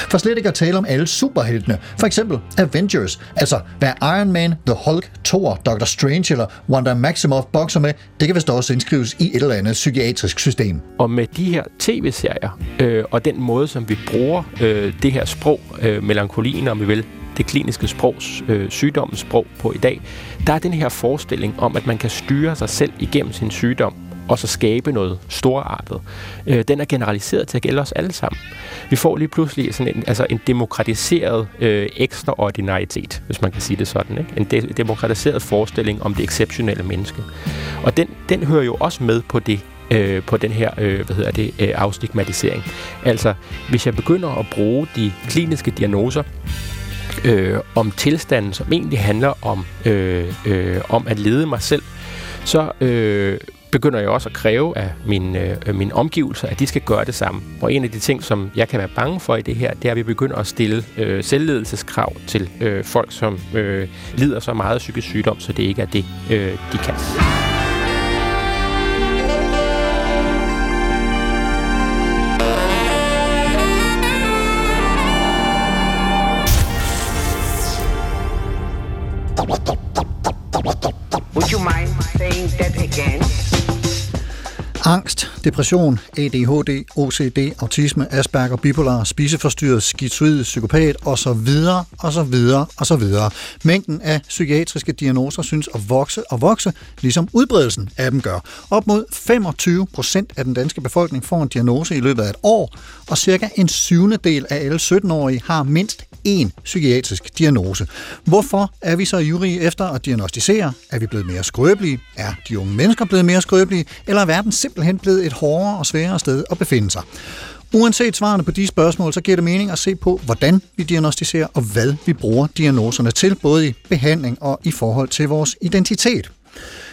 For slet ikke at tale om alle superheltene. For eksempel Avengers. Altså, hvad Iron Man, The Hulk, Thor, Doctor Strange eller Wanda Maximoff bokser med, det kan vist også indskrives i et eller andet psykiatrisk system. Og med de her tv-serier, øh, og den måde, som vi bruger øh, det her sprog, øh, melankolien om vi vil, det kliniske sprogs, øh, sygdommens sprog på i dag, der er den her forestilling om, at man kan styre sig selv igennem sin sygdom, og så skabe noget storartet. Øh, den er generaliseret til at gælde os alle sammen. Vi får lige pludselig sådan en, altså en demokratiseret øh, ekstraordinaritet, hvis man kan sige det sådan. Ikke? En de- demokratiseret forestilling om det exceptionelle menneske. Og den, den hører jo også med på det, øh, på den her øh, hvad hedder det, øh, afstigmatisering. Altså, hvis jeg begynder at bruge de kliniske diagnoser, øh, om tilstanden, som egentlig handler om, øh, øh, om at lede mig selv, så øh, begynder jeg også at kræve af mine, øh, mine omgivelser, at de skal gøre det samme. Og en af de ting, som jeg kan være bange for i det her, det er, at vi begynder at stille øh, selvledelseskrav til øh, folk, som øh, lider så meget af psykisk sygdom, så det ikke er det, øh, de kan. Would you mind saying that again? Angst, depression, A D H D, O C D, autisme, Asperger, bipolar, spiseforstyrret, skizoid, psykopat og så videre og så videre og så videre. Mængden af psykiatriske diagnoser synes at vokse og vokse, ligesom udbredelsen af dem gør. Op mod femogtyve procent af den danske befolkning får en diagnose i løbet af et år, og cirka en syvende del af alle sytten-årige har mindst én psykiatrisk diagnose. Hvorfor er vi så ivrige efter at diagnostisere? Er vi blevet mere skrøbelige? Er de unge mennesker blevet mere skrøbelige? Eller er verden simpelthen blevet et hårdere og sværere sted at befinde sig? Uanset svarene på de spørgsmål, så giver det mening at se på, hvordan vi diagnostiserer og hvad vi bruger diagnoserne til, både i behandling og i forhold til vores identitet.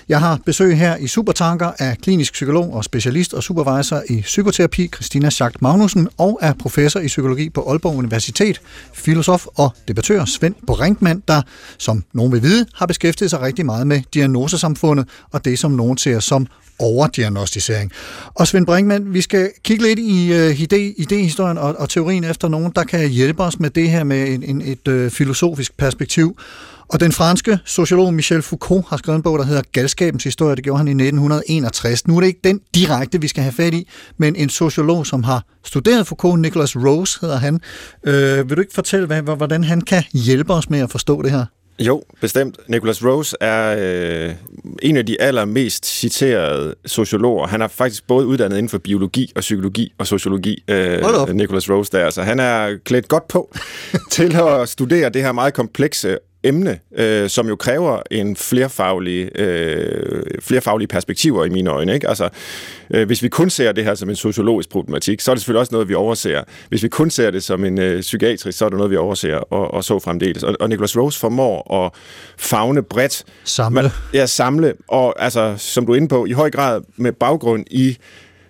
Jeg har besøg her i Supertanker af klinisk psykolog og specialist og supervisor i psykoterapi Kristina Schacht-Magnussen og er professor i psykologi på Aalborg Universitet, filosof og debattør Svend Brinkmann, der, som nogen vil vide, har beskæftiget sig rigtig meget med diagnosesamfundet og det, som nogen ser som overdiagnostisering. Og Svend Brinkmann, vi skal kigge lidt i uh, idé, idéhistorien og, og teorien efter nogen, der kan hjælpe os med det her med en, en, et uh, filosofisk perspektiv. Og den franske sociolog Michel Foucault har skrevet en bog, der hedder Galskabens historie. Det gjorde han i nitten enogtres. Nu er det ikke den direkte, vi skal have fat i, men en sociolog, som har studeret Foucault, Nicolas Rose hedder han. Øh, vil du ikke fortælle, hvad, hvordan han kan hjælpe os med at forstå det her? Jo, bestemt. Nicolas Rose er øh, en af de allermest citerede sociologer. Han er faktisk både uddannet inden for biologi og psykologi og sociologi, øh, Nicolas Rose der. Så han er klædt godt på til at studere det her meget komplekse emne, øh, som jo kræver en flerfaglig, øh, flerfaglige perspektiver i mine øjne. Ikke? Altså, øh, hvis vi kun ser det her som en sociologisk problematik, så er det selvfølgelig også noget, vi overser. Hvis vi kun ser det som en øh, psykiatrisk, så er det noget, vi overser, og, og så fremdeles. Og, og Nicolas Rose formår at favne bredt. Samle. Man, ja, samle. Og altså, som du er inde på, i høj grad med baggrund i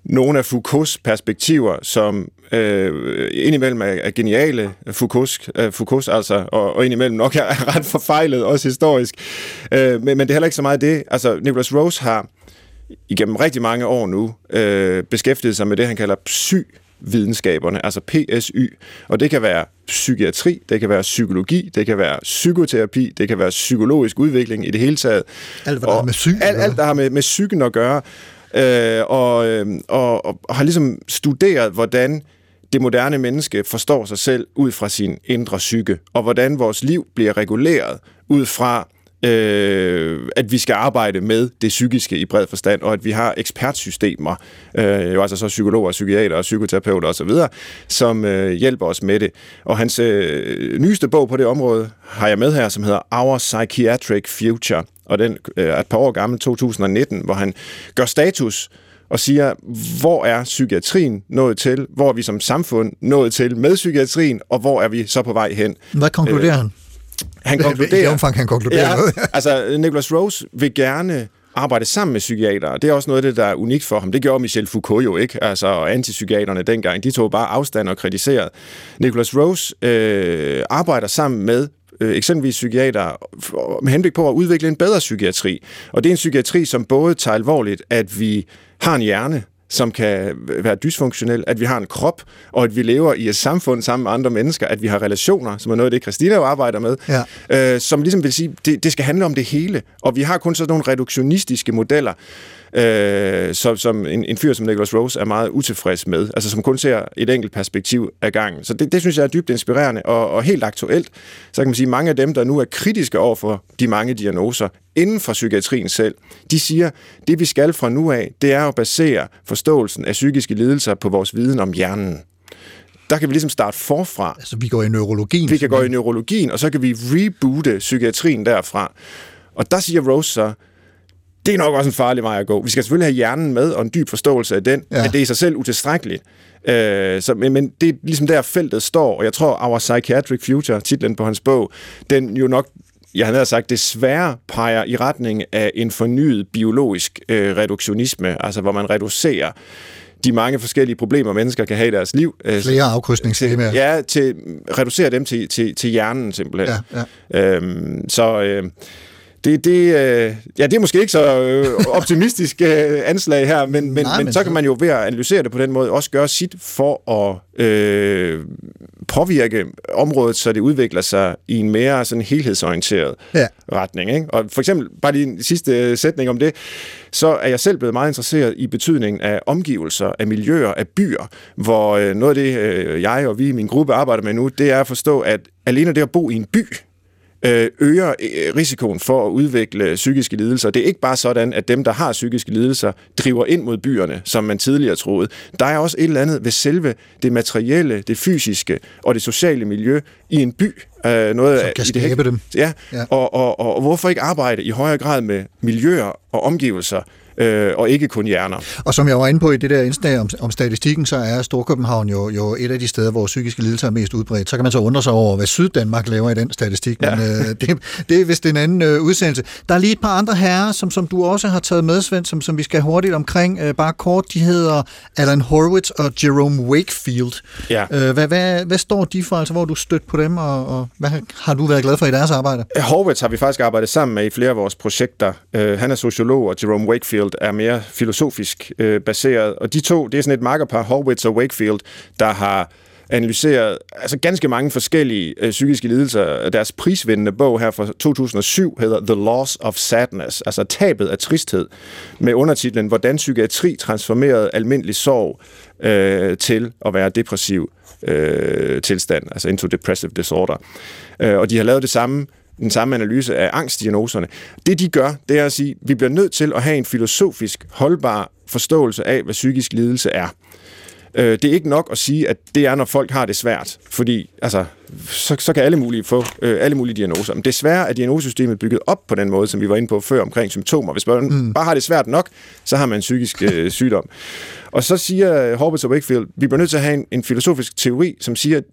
nogle af Foucaults perspektiver, som øh, indimellem er, er geniale, Foucaultsk, øh, Foucaults altså, og, og indimellem nok er, er ret forfejlet, også historisk. Øh, men, men det er heller ikke så meget det. Altså, Nicolas Rose har igennem rigtig mange år nu øh, beskæftiget sig med det, han kalder psy-videnskaberne, altså P S Y, og det kan være psykiatri, det kan være psykologi, det kan være psykoterapi, det kan være psykologisk udvikling i det hele taget. Alt, hvad der har med psyken at gøre. Alt, alt, der har med, med psyken at gøre. Øh, og, og, og har ligesom studeret, hvordan det moderne menneske forstår sig selv ud fra sin indre psyke, og hvordan vores liv bliver reguleret ud fra, øh, at vi skal arbejde med det psykiske i bred forstand, og at vi har ekspertsystemer, øh, jo altså så psykologer, psykiater og psykoterapeuter osv., som øh, hjælper os med det. Og hans øh, nyeste bog på det område har jeg med her, som hedder Our Psychiatric Future, og den øh, er et par år gammel, to tusind og nitten, hvor han gør status og siger, hvor er psykiatrien nået til, hvor er vi som samfund nået til med psykiatrien, og hvor er vi så på vej hen? Hvad konkluderer han? Han konkluderer... I omfang, han konkluderer ja, noget. Altså, Nicolas Rose vil gerne arbejde sammen med psykiatere. Det er også noget af det, der er unikt for ham. Det gjorde Michel Foucault jo ikke, altså, og antipsykiaterne dengang. De tog bare afstand og kritiserede. Nicolas Rose øh, arbejder sammen med eksempelvis psykiatere med henblik på at udvikle en bedre psykiatri. Og det er en psykiatri, som både tager alvorligt, at vi har en hjerne, som kan være dysfunktionel, at vi har en krop, og at vi lever i et samfund sammen med andre mennesker, at vi har relationer, som er noget af det, Kristina jo arbejder med, ja. øh, som ligesom vil sige, det, det skal handle om det hele. Og vi har kun sådan nogle reduktionistiske modeller, øh, som, som en, en fyr som Nicolas Rose er meget utilfreds med, altså som kun ser et enkelt perspektiv af gangen. Så det, det synes jeg er dybt inspirerende og, og helt aktuelt. Så kan man sige, at mange af dem, der nu er kritiske over for de mange diagnoser, inden for psykiatrien selv, de siger, det vi skal fra nu af, det er at basere forståelsen af psykiske lidelser på vores viden om hjernen. Der kan vi ligesom starte forfra. Altså vi går i neurologien. Vi kan gå i neurologien, og så kan vi reboote psykiatrien derfra. Og der siger Rose så, det er nok også en farlig vej at gå. Vi skal selvfølgelig have hjernen med, og en dyb forståelse af den, ja. At det er i sig selv utilstrækkeligt. Øh, så, men, men det er ligesom der feltet står, og jeg tror, Our Psychiatric Future, titlen på hans bog, den jo nok jeg havde sagt, desværre peger i retning af en fornyet biologisk øh, reduktionisme, altså hvor man reducerer de mange forskellige problemer, mennesker kan have i deres liv. Øh, Flere afkrydsningsskemaer. Ja, til, reducerer dem til, til, til hjernen simpelthen. Ja, ja. Øhm, så... Øh, Det, det, øh, ja, det er måske ikke så øh, optimistisk øh, anslag her, men, men, Nej, men, men så kan man jo ved at analysere det på den måde, også gøre sit for at øh, påvirke området, så det udvikler sig i en mere sådan, helhedsorienteret ja. retning. Ikke? Og for eksempel, bare lige en sidste sætning om det, så er jeg selv blevet meget interesseret i betydningen af omgivelser, af miljøer, af byer, hvor øh, noget af det, øh, jeg og vi i min gruppe arbejder med nu, det er at forstå, at alene det at bo i en by, øger risikoen for at udvikle psykiske lidelser. Det er ikke bare sådan, at dem, der har psykiske lidelser, driver ind mod byerne, som man tidligere troede. Der er også et eller andet ved selve det materielle, det fysiske og det sociale miljø i en by. Øh, noget som kan i skabe det dem. Ja, ja. Og, og, og, og hvorfor ikke arbejde i højere grad med miljøer og omgivelser, øh, og ikke kun hjerner. Og som jeg var inde på i det der indslag om, om statistikken, så er Storkøbenhavn jo, jo et af de steder, hvor psykiske lidelser er mest udbredt. Så kan man så undre sig over, hvad Syddanmark laver i den statistik, ja. men øh, det, det er vist en anden øh, udsendelse. Der er lige et par andre herrer, som, som du også har taget med, Svend, som, som vi skal hurtigt omkring. Øh, bare kort, de hedder Alan Horwitz og Jerome Wakefield. Ja. Øh, hvad, hvad, hvad står de for? Altså, hvor du stødt på dem, og, og hvad har du været glad for i deres arbejde? Horwitz har vi faktisk arbejdet sammen med i flere af vores projekter. Øh, han er sociolog, og Jerome Wakefield er mere filosofisk øh, baseret, og de to, det er sådan et makkerpar, Horwitz og Wakefield, der har analyseret altså ganske mange forskellige øh, psykiske lidelser. Deres prisvindende bog her fra to tusind og syv hedder The Loss of Sadness, altså tabet af tristhed, med undertitlen Hvordan psykiatri transformerede almindelig sorg øh, til at være depressiv øh, tilstand, altså into depressive disorder. Øh, og de har lavet det samme den samme analyse af angstdiagnoserne. Det, de gør, det er at sige, at vi bliver nødt til at have en filosofisk holdbar forståelse af, hvad psykisk lidelse er. Det er ikke nok at sige, at det er, når folk har det svært, fordi altså, så, så kan alle mulige få øh, alle mulige diagnoser. Men desværre er diagnosesystemet bygget op på den måde, som vi var inde på før omkring symptomer. Hvis man mm. bare har det svært nok, så har man en psykisk øh, sygdom. Og så siger Horwitz og Wakefield, vi bliver nødt til at have en, en filosofisk teori, som siger, at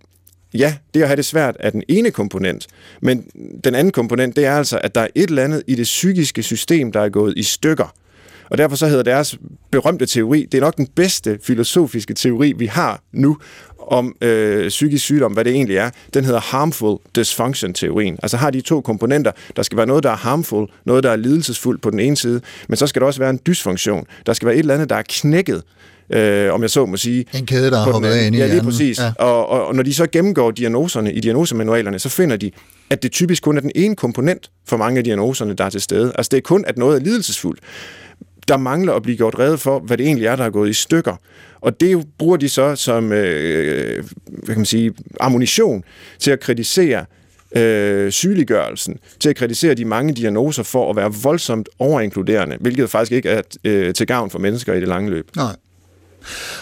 ja, det at have det svært er den ene komponent, men den anden komponent, det er altså, at der er et eller andet i det psykiske system, der er gået i stykker. Og derfor så hedder deres berømte teori, det er nok den bedste filosofiske teori, vi har nu om øh, psykisk sygdom, hvad det egentlig er. Den hedder harmful dysfunction-teorien. Altså har de to komponenter. Der skal være noget, der er harmful, noget, der er lidelsesfuldt på den ene side, men så skal der også være en dysfunktion. Der skal være et eller andet, der er knækket. Øh, om jeg så må sige. En kæde, der har hoppet af ind i hjernen. Ja, lige præcis. Ja. Og, og, og når de så gennemgår diagnoserne i diagnosemanualerne, så finder de, at det typisk kun er den ene komponent for mange af diagnoserne, der er til stede. Altså det er kun, at noget er lidelsesfuldt. der mangler at blive gjort rede for, hvad det egentlig er, der er gået i stykker. Og det bruger de så som øh, hvad kan man sige, ammunition til at kritisere øh, sygeliggørelsen, til at kritisere de mange diagnoser for at være voldsomt overinkluderende, hvilket faktisk ikke er øh, til gavn for mennesker i det lange løb. Nej.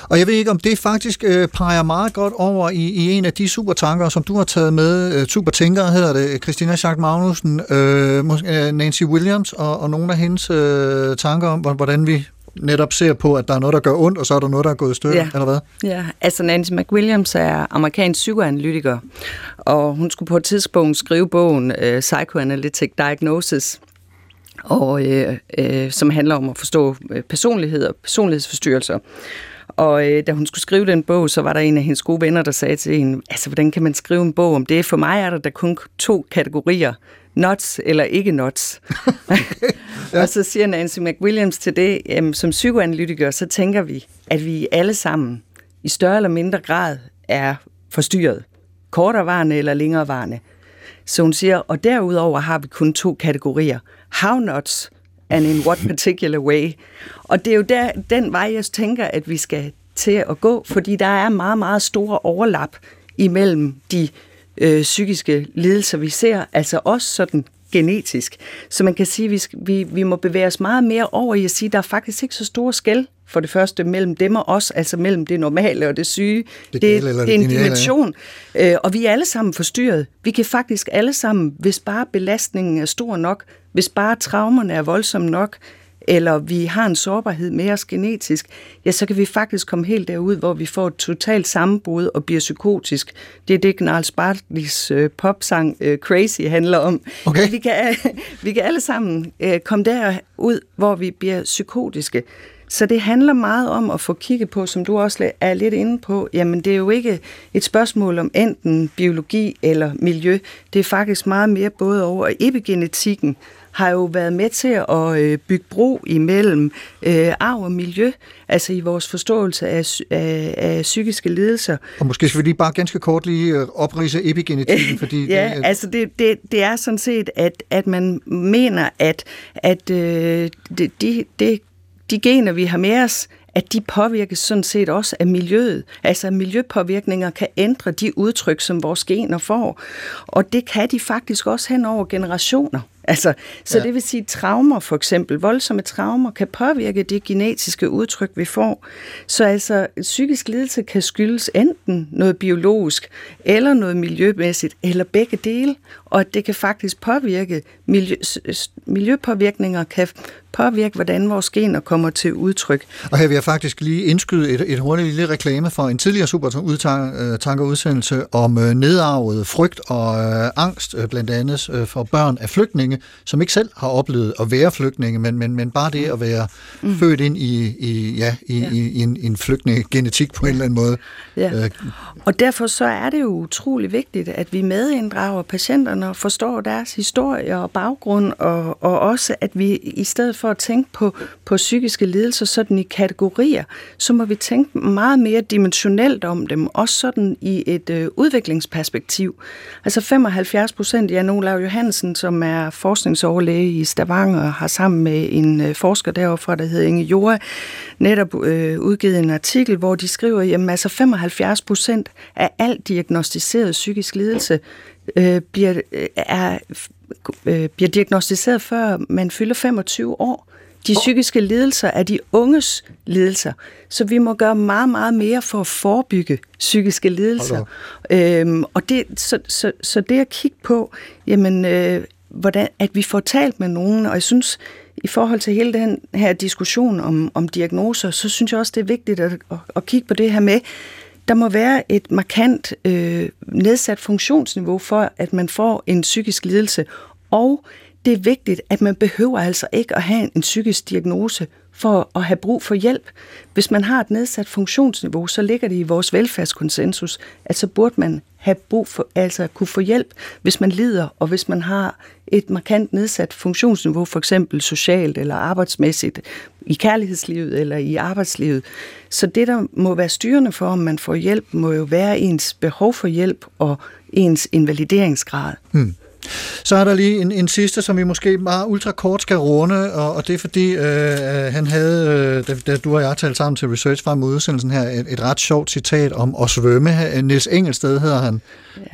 Og jeg ved ikke, om det faktisk øh, peger meget godt over i, i en af de supertanker, som du har taget med. Øh, supertænkere hedder det, Kristina Schacht-Magnussen, øh, Nancy Williams og, og nogle af hendes øh, tanker om, hvordan vi netop ser på, at der er noget, der gør ondt, og så er der noget, der er gået i stykker, ja. Eller hvad? Ja, altså Nancy McWilliams er amerikansk psykoanalytiker, og hun skulle på et tidspunkt skrive bogen øh, Psychoanalytic Diagnosis, og øh, øh, som handler om at forstå personlighed og personlighedsforstyrrelser. Og øh, da hun skulle skrive den bog, så var der en af hendes gode venner, der sagde til hende, altså hvordan kan man skrive en bog om det? For mig er der, der kun to kategorier, nuts eller ikke nuts. Ja. Og så siger Nancy McWilliams til det, øh, som psykoanalytiker, så tænker vi, at vi alle sammen i større eller mindre grad er forstyrret, korterevarende eller længerevarende. Så hun siger, og derudover har vi kun to kategorier, how not and in what particular way. Og det er jo der, den vej, jeg tænker, at vi skal til at gå, fordi der er meget, meget store overlap imellem de øh, psykiske lidelser, vi ser, altså også sådan genetisk. Så man kan sige, at vi, vi må bevæge os meget mere over i at sige, at der er faktisk ikke så store skel for det første mellem dem og os, altså mellem det normale og det syge. Det, det, det, det er en dimension, øh, og vi er alle sammen forstyrret. Vi kan faktisk alle sammen, hvis bare belastningen er stor nok, hvis bare traumerne er voldsomme nok, eller vi har en sårbarhed med os genetisk, ja, så kan vi faktisk komme helt derud, hvor vi får et totalt sammenbrud og bliver psykotisk. Det er det, Gnarls Bartlis øh, popsang øh, Crazy handler om. Okay. Ja, vi, kan, vi kan alle sammen øh, komme derud, hvor vi bliver psykotiske. Så det handler meget om at få kigget på, som du også er lidt inde på, jamen det er jo ikke et spørgsmål om enten biologi eller miljø. Det er faktisk meget mere både over. Epigenetikken har jo været med til at bygge bro imellem øh, arv og miljø, altså i vores forståelse af, af, af psykiske lidelser. Og måske skal vi lige bare ganske kort lige opridse epigenetikken, fordi... ja, det, at... altså det, det, det er sådan set, at, at man mener, at, at øh, det... De, de, De gener, vi har med os, at de påvirkes sådan set også af miljøet. Altså miljøpåvirkninger kan ændre de udtryk, som vores gener får. Og det kan de faktisk også hen over generationer. Altså, så ja. Det vil sige, at traumer for eksempel, voldsomme traumer, kan påvirke det genetiske udtryk, vi får. Så altså, psykisk lidelse kan skyldes enten noget biologisk, eller noget miljømæssigt, eller begge dele. Og at det kan faktisk påvirke, miljø, miljøpåvirkninger kan påvirke, hvordan vores gener kommer til udtryk. Og her vil jeg faktisk lige indskyde et, et hurtigt lille reklame for en tidligere supertankerudsendelse om nedarvede frygt og øh, angst, blandt andet øh, for børn af flygtninge, som ikke selv har oplevet at være flygtninge, men, men, men bare det at være mm. født ind i, i, ja, i, ja. i, i en, en flygtningegenetik på en eller anden måde. Ja. Øh. Og derfor så er det jo utrolig vigtigt, at vi medinddrager patienterne og forstår deres historie og baggrund, og, og også at vi i stedet for at tænke på, på psykiske lidelser sådan i kategorier, så må vi tænke meget mere dimensionelt om dem, også sådan i et øh, udviklingsperspektiv. Altså femoghalvfjerds procent af Nicolas Johansen, som er forskningsoverlæge i Stavanger, har sammen med en forsker deroppe, der hedder Inge Jora, netop øh, udgivet en artikel, hvor de skriver, jamen altså femoghalvfjerds procent af alt diagnostiseret psykisk lidelse øh, bliver, er, øh, bliver diagnostiseret, før man fylder femogtyve år. De psykiske lidelser er de unges lidelser, så vi må gøre meget, meget mere for at forebygge psykiske lidelser. Øhm, og det, så, så, så det at kigge på, jamen... Øh, Hvordan, at vi får talt med nogen, og jeg synes, i forhold til hele den her diskussion om, om diagnoser, så synes jeg også, det er vigtigt at, at, at kigge på det her med, der må være et markant øh, nedsat funktionsniveau for, at man får en psykisk lidelse, og det er vigtigt, at man behøver altså ikke at have en psykisk diagnose for at have brug for hjælp. Hvis man har et nedsat funktionsniveau, så ligger det i vores velfærdskonsensus, at så burde man have brug for, altså kunne få hjælp, hvis man lider, og hvis man har et markant nedsat funktionsniveau, for eksempel socialt eller arbejdsmæssigt, i kærlighedslivet eller i arbejdslivet. Så det, der må være styrende for, om man får hjælp, må jo være ens behov for hjælp og ens invalideringsgrad. Hmm. Så er der lige en, en sidste, som vi måske bare ultrakort skal runde, og, og det er fordi, øh, han havde, øh, da, da du og jeg talte sammen til Research frem mod udsendelsen her, et, et ret sjovt citat om at svømme. Niels Engelsted hedder han.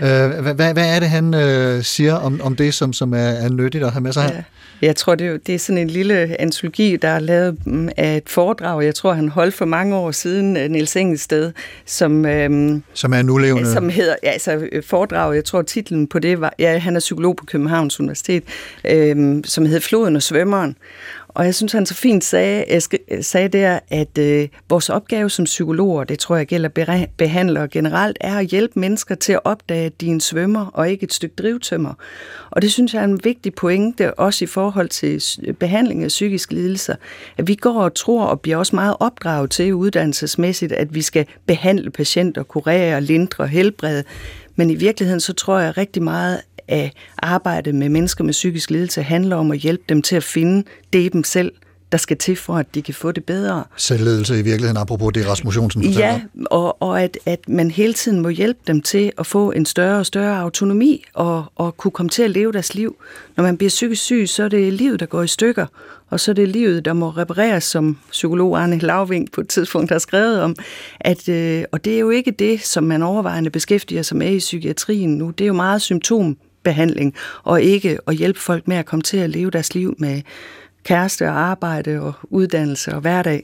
Ja. Øh, hvad, hvad er det, han øh, siger om, om det, som, som er, er nyttigt at have med sig her? Ja. Jeg tror, det er, det er sådan en lille antologi, der er lavet af et foredrag, jeg tror, han holdt for mange år siden, Niels Engelsted, som, øh, som er nulevende. Som hedder, ja, altså foredrag, jeg tror, titlen på det var, ja, han er psykolog på Københavns Universitet, øh, som hed Floden og svømmeren. Og jeg synes, han så fint sagde, sagde der, at øh, vores opgave som psykologer, det tror jeg gælder behandlere generelt, er at hjælpe mennesker til at opdage, at de er en svømmer og ikke et stykke drivtømmer. Og det synes jeg er en vigtig pointe, også i forhold til behandling af psykiske lidelser, at vi går og tror og bliver også meget opdraget til uddannelsesmæssigt, at vi skal behandle patienter, kurere, lindre og helbrede. Men i virkeligheden, så tror jeg rigtig meget, at arbejde med mennesker med psykisk lidelse handler om at hjælpe dem til at finde det dem selv, der skal til for, at de kan få det bedre. Selvledelse i virkeligheden, apropos det Rasmus Johansen fortæller. Ja, og, og at, at man hele tiden må hjælpe dem til at få en større og større autonomi og, og kunne komme til at leve deres liv. Når man bliver psykisk syg, så er det livet, der går i stykker, og så er det livet, der må repareres, som psykolog Arne Lauvink på et tidspunkt har skrevet om. At, øh, og det er jo ikke det, som man overvejende beskæftiger sig med i psykiatrien nu. Det er jo meget symptom behandling, og ikke at hjælpe folk med at komme til at leve deres liv med kæreste og arbejde og uddannelse og hverdag.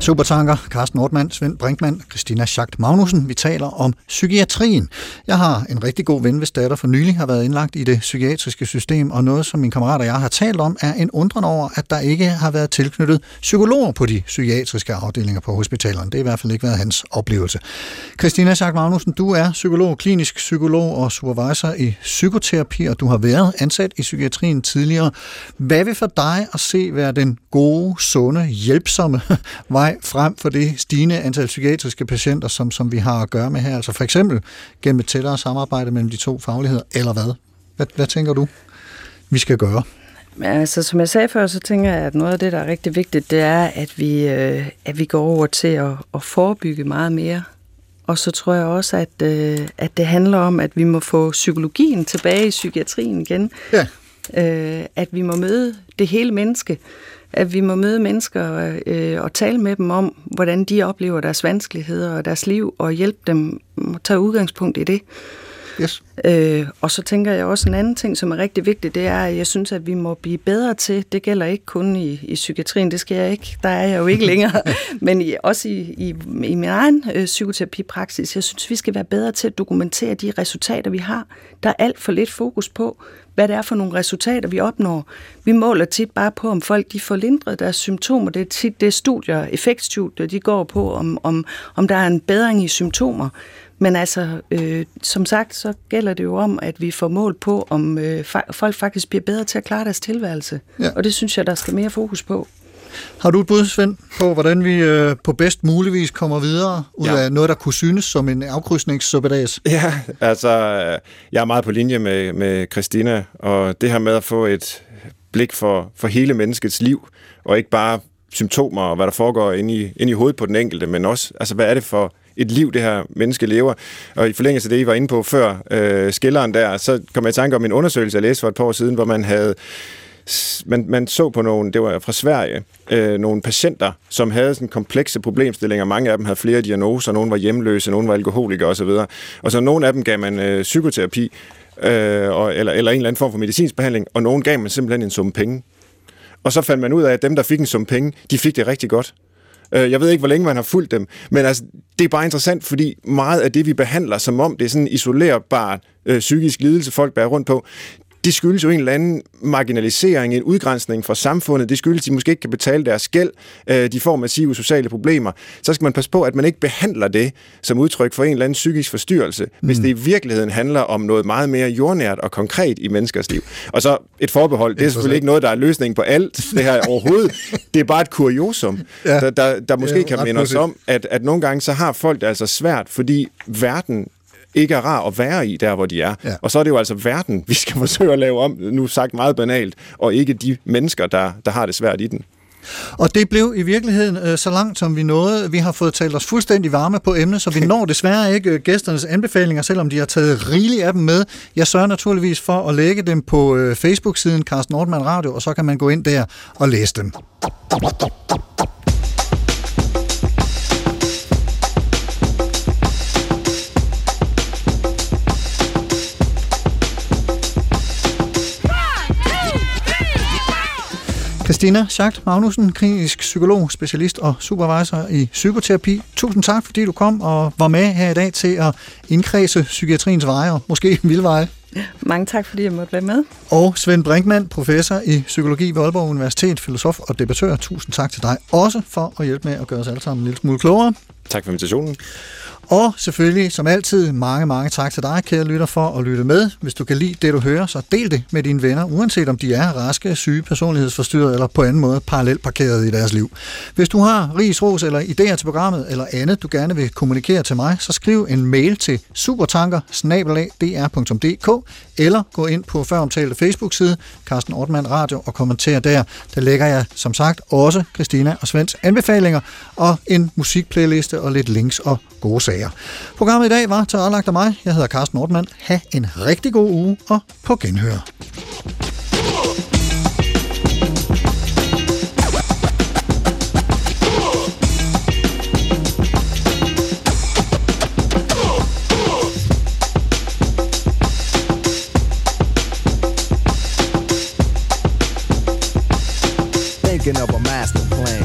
Supertanker, Carsten Ortmann, Svend Brinkmann, Kristina Schacht-Magnussen. Vi taler om psykiatrien. Jeg har en rigtig god ven, hvis datter for nylig har været indlagt i det psykiatriske system, og noget, som min kammerat og jeg har talt om, er en undren over, at der ikke har været tilknyttet psykologer på de psykiatriske afdelinger på hospitalerne. Det er i hvert fald ikke været hans oplevelse. Kristina Schacht-Magnussen, du er psykolog, klinisk psykolog og supervisor i psykoterapi, og du har været ansat i psykiatrien tidligere. Hvad vil for dig at se være den gode, sunde, hjælpsomme vej frem for det stigende antal psykiatriske patienter, som, som vi har at gøre med her? Altså for eksempel gennem et tættere samarbejde mellem de to fagligheder, eller hvad? Hvad, hvad tænker du, vi skal gøre? Altså, som jeg sagde før, så tænker jeg, at noget af det, der er rigtig vigtigt, det er, at vi, øh, at vi går over til at, at forebygge meget mere. Og så tror jeg også, at, øh, at det handler om, at vi må få psykologien tilbage i psykiatrien igen. Ja. Øh, at vi må møde det hele menneske. At vi må møde mennesker øh, og tale med dem om, hvordan de oplever deres vanskeligheder og deres liv, og hjælpe dem at tage udgangspunkt i det. Yes. Øh, og så tænker jeg også en anden ting, som er rigtig vigtig, det er, at jeg synes, at vi må blive bedre til, det gælder ikke kun i, i psykiatrien, det skal jeg ikke, der er jeg jo ikke længere, men i, også i, i, i min egen øh, psykoterapipraksis, jeg synes, vi skal være bedre til at dokumentere de resultater, vi har. Der er alt for lidt fokus på, hvad det er for nogle resultater, vi opnår. Vi måler tit bare på, om folk de får lindret deres symptomer. Det er tit det er studier, effektstudier, de går på, om, om, om der er en bedring i symptomer. Men altså, øh, som sagt, så gælder det jo om, at vi får mål på, om øh, fa- folk faktisk bliver bedre til at klare deres tilværelse. Ja. Og det synes jeg, der skal mere fokus på. Har du et bud, Svend, på, hvordan vi øh, på bedst muligvis kommer videre ud ja. af noget, der kunne synes som en afkrydsningssuppedas? Ja, altså, jeg er meget på linje med, med Kristina, og det her med at få et blik for, for hele menneskets liv, og ikke bare symptomer og hvad der foregår inde i, inde i hovedet på den enkelte, men også, altså, hvad er det for et liv, det her menneske lever. Og i forlængelse af det, I var inde på før øh, skilleren der, så kom jeg i tanke om en undersøgelse, jeg læste for et par år siden, hvor man havde Man, man så på nogle, det var fra Sverige, øh, nogle patienter, som havde sådan komplekse problemstillinger. Mange af dem havde flere diagnoser, nogle var hjemløse, nogle var alkoholikere osv. Og så nogle af dem gav man øh, psykoterapi, øh, og, eller, eller en eller anden form for medicinsk behandling, og nogle gav man simpelthen en sum penge. Og så fandt man ud af, at dem, der fik en sum penge, de fik det rigtig godt. Jeg ved ikke, hvor længe man har fulgt dem, men altså, det er bare interessant, fordi meget af det, vi behandler, som om det er sådan en isolerbar øh, psykisk lidelse, folk bærer rundt på, de skyldes jo en eller anden marginalisering, en udgrænsning fra samfundet. Det skyldes, at de måske ikke kan betale deres gæld. De får massive sociale problemer. Så skal man passe på, at man ikke behandler det som udtryk for en eller anden psykisk forstyrrelse, mm. hvis det i virkeligheden handler om noget meget mere jordnært og konkret i menneskers liv. Og så et forbehold. Det er selvfølgelig ikke noget, der er løsningen på alt det her overhovedet. Det er bare et kuriosum, ja. der, der, der måske ja, kan minde os om, at, at nogle gange så har folk det altså svært, fordi verden ikke er rar at være i, der hvor de er. Ja. Og så er det jo altså verden, vi skal forsøge at lave om, nu sagt meget banalt, og ikke de mennesker, der, der har det svært i den. Og det blev i virkeligheden øh, så langt, som vi nåede. Vi har fået talt os fuldstændig varme på emnet, så vi når desværre ikke øh, gæsternes anbefalinger, selvom de har taget rigeligt af dem med. Jeg sørger naturligvis for at lægge dem på øh, Facebook-siden Carsten Ortmann Radio, og så kan man gå ind der og læse dem. Kristina Schacht-Magnussen, klinisk psykolog, specialist og supervisor i psykoterapi. Tusind tak, fordi du kom og var med her i dag til at indkredse psykiatriens veje og måske vildveje. Mange tak, fordi jeg måtte være med. Og Svend Brinkmann, professor i psykologi ved Aalborg Universitet, filosof og debattør. Tusind tak til dig også for at hjælpe med at gøre os alle sammen en lille smule klogere. Tak for invitationen. Og selvfølgelig, som altid, mange, mange tak til dig, kære lytter, for at lytte med. Hvis du kan lide det, du hører, så del det med dine venner, uanset om de er raske, syge, personlighedsforstyrret eller på anden måde parallelt parkeret i deres liv. Hvis du har ris, ros eller idéer til programmet eller andet, du gerne vil kommunikere til mig, så skriv en mail til supertanker snabel-a d r punktum d k eller gå ind på føromtalte Facebook-side Carsten Ortmann Radio og kommenter der. Der lægger jeg, som sagt, også Kristina og Svends anbefalinger og en musikplayliste og lidt links og gode sager. Programmet i dag var tilrettelagt af mig. Jeg hedder Carsten Ortmann. Ha' en rigtig god uge og på genhør. Thinking of a master plan.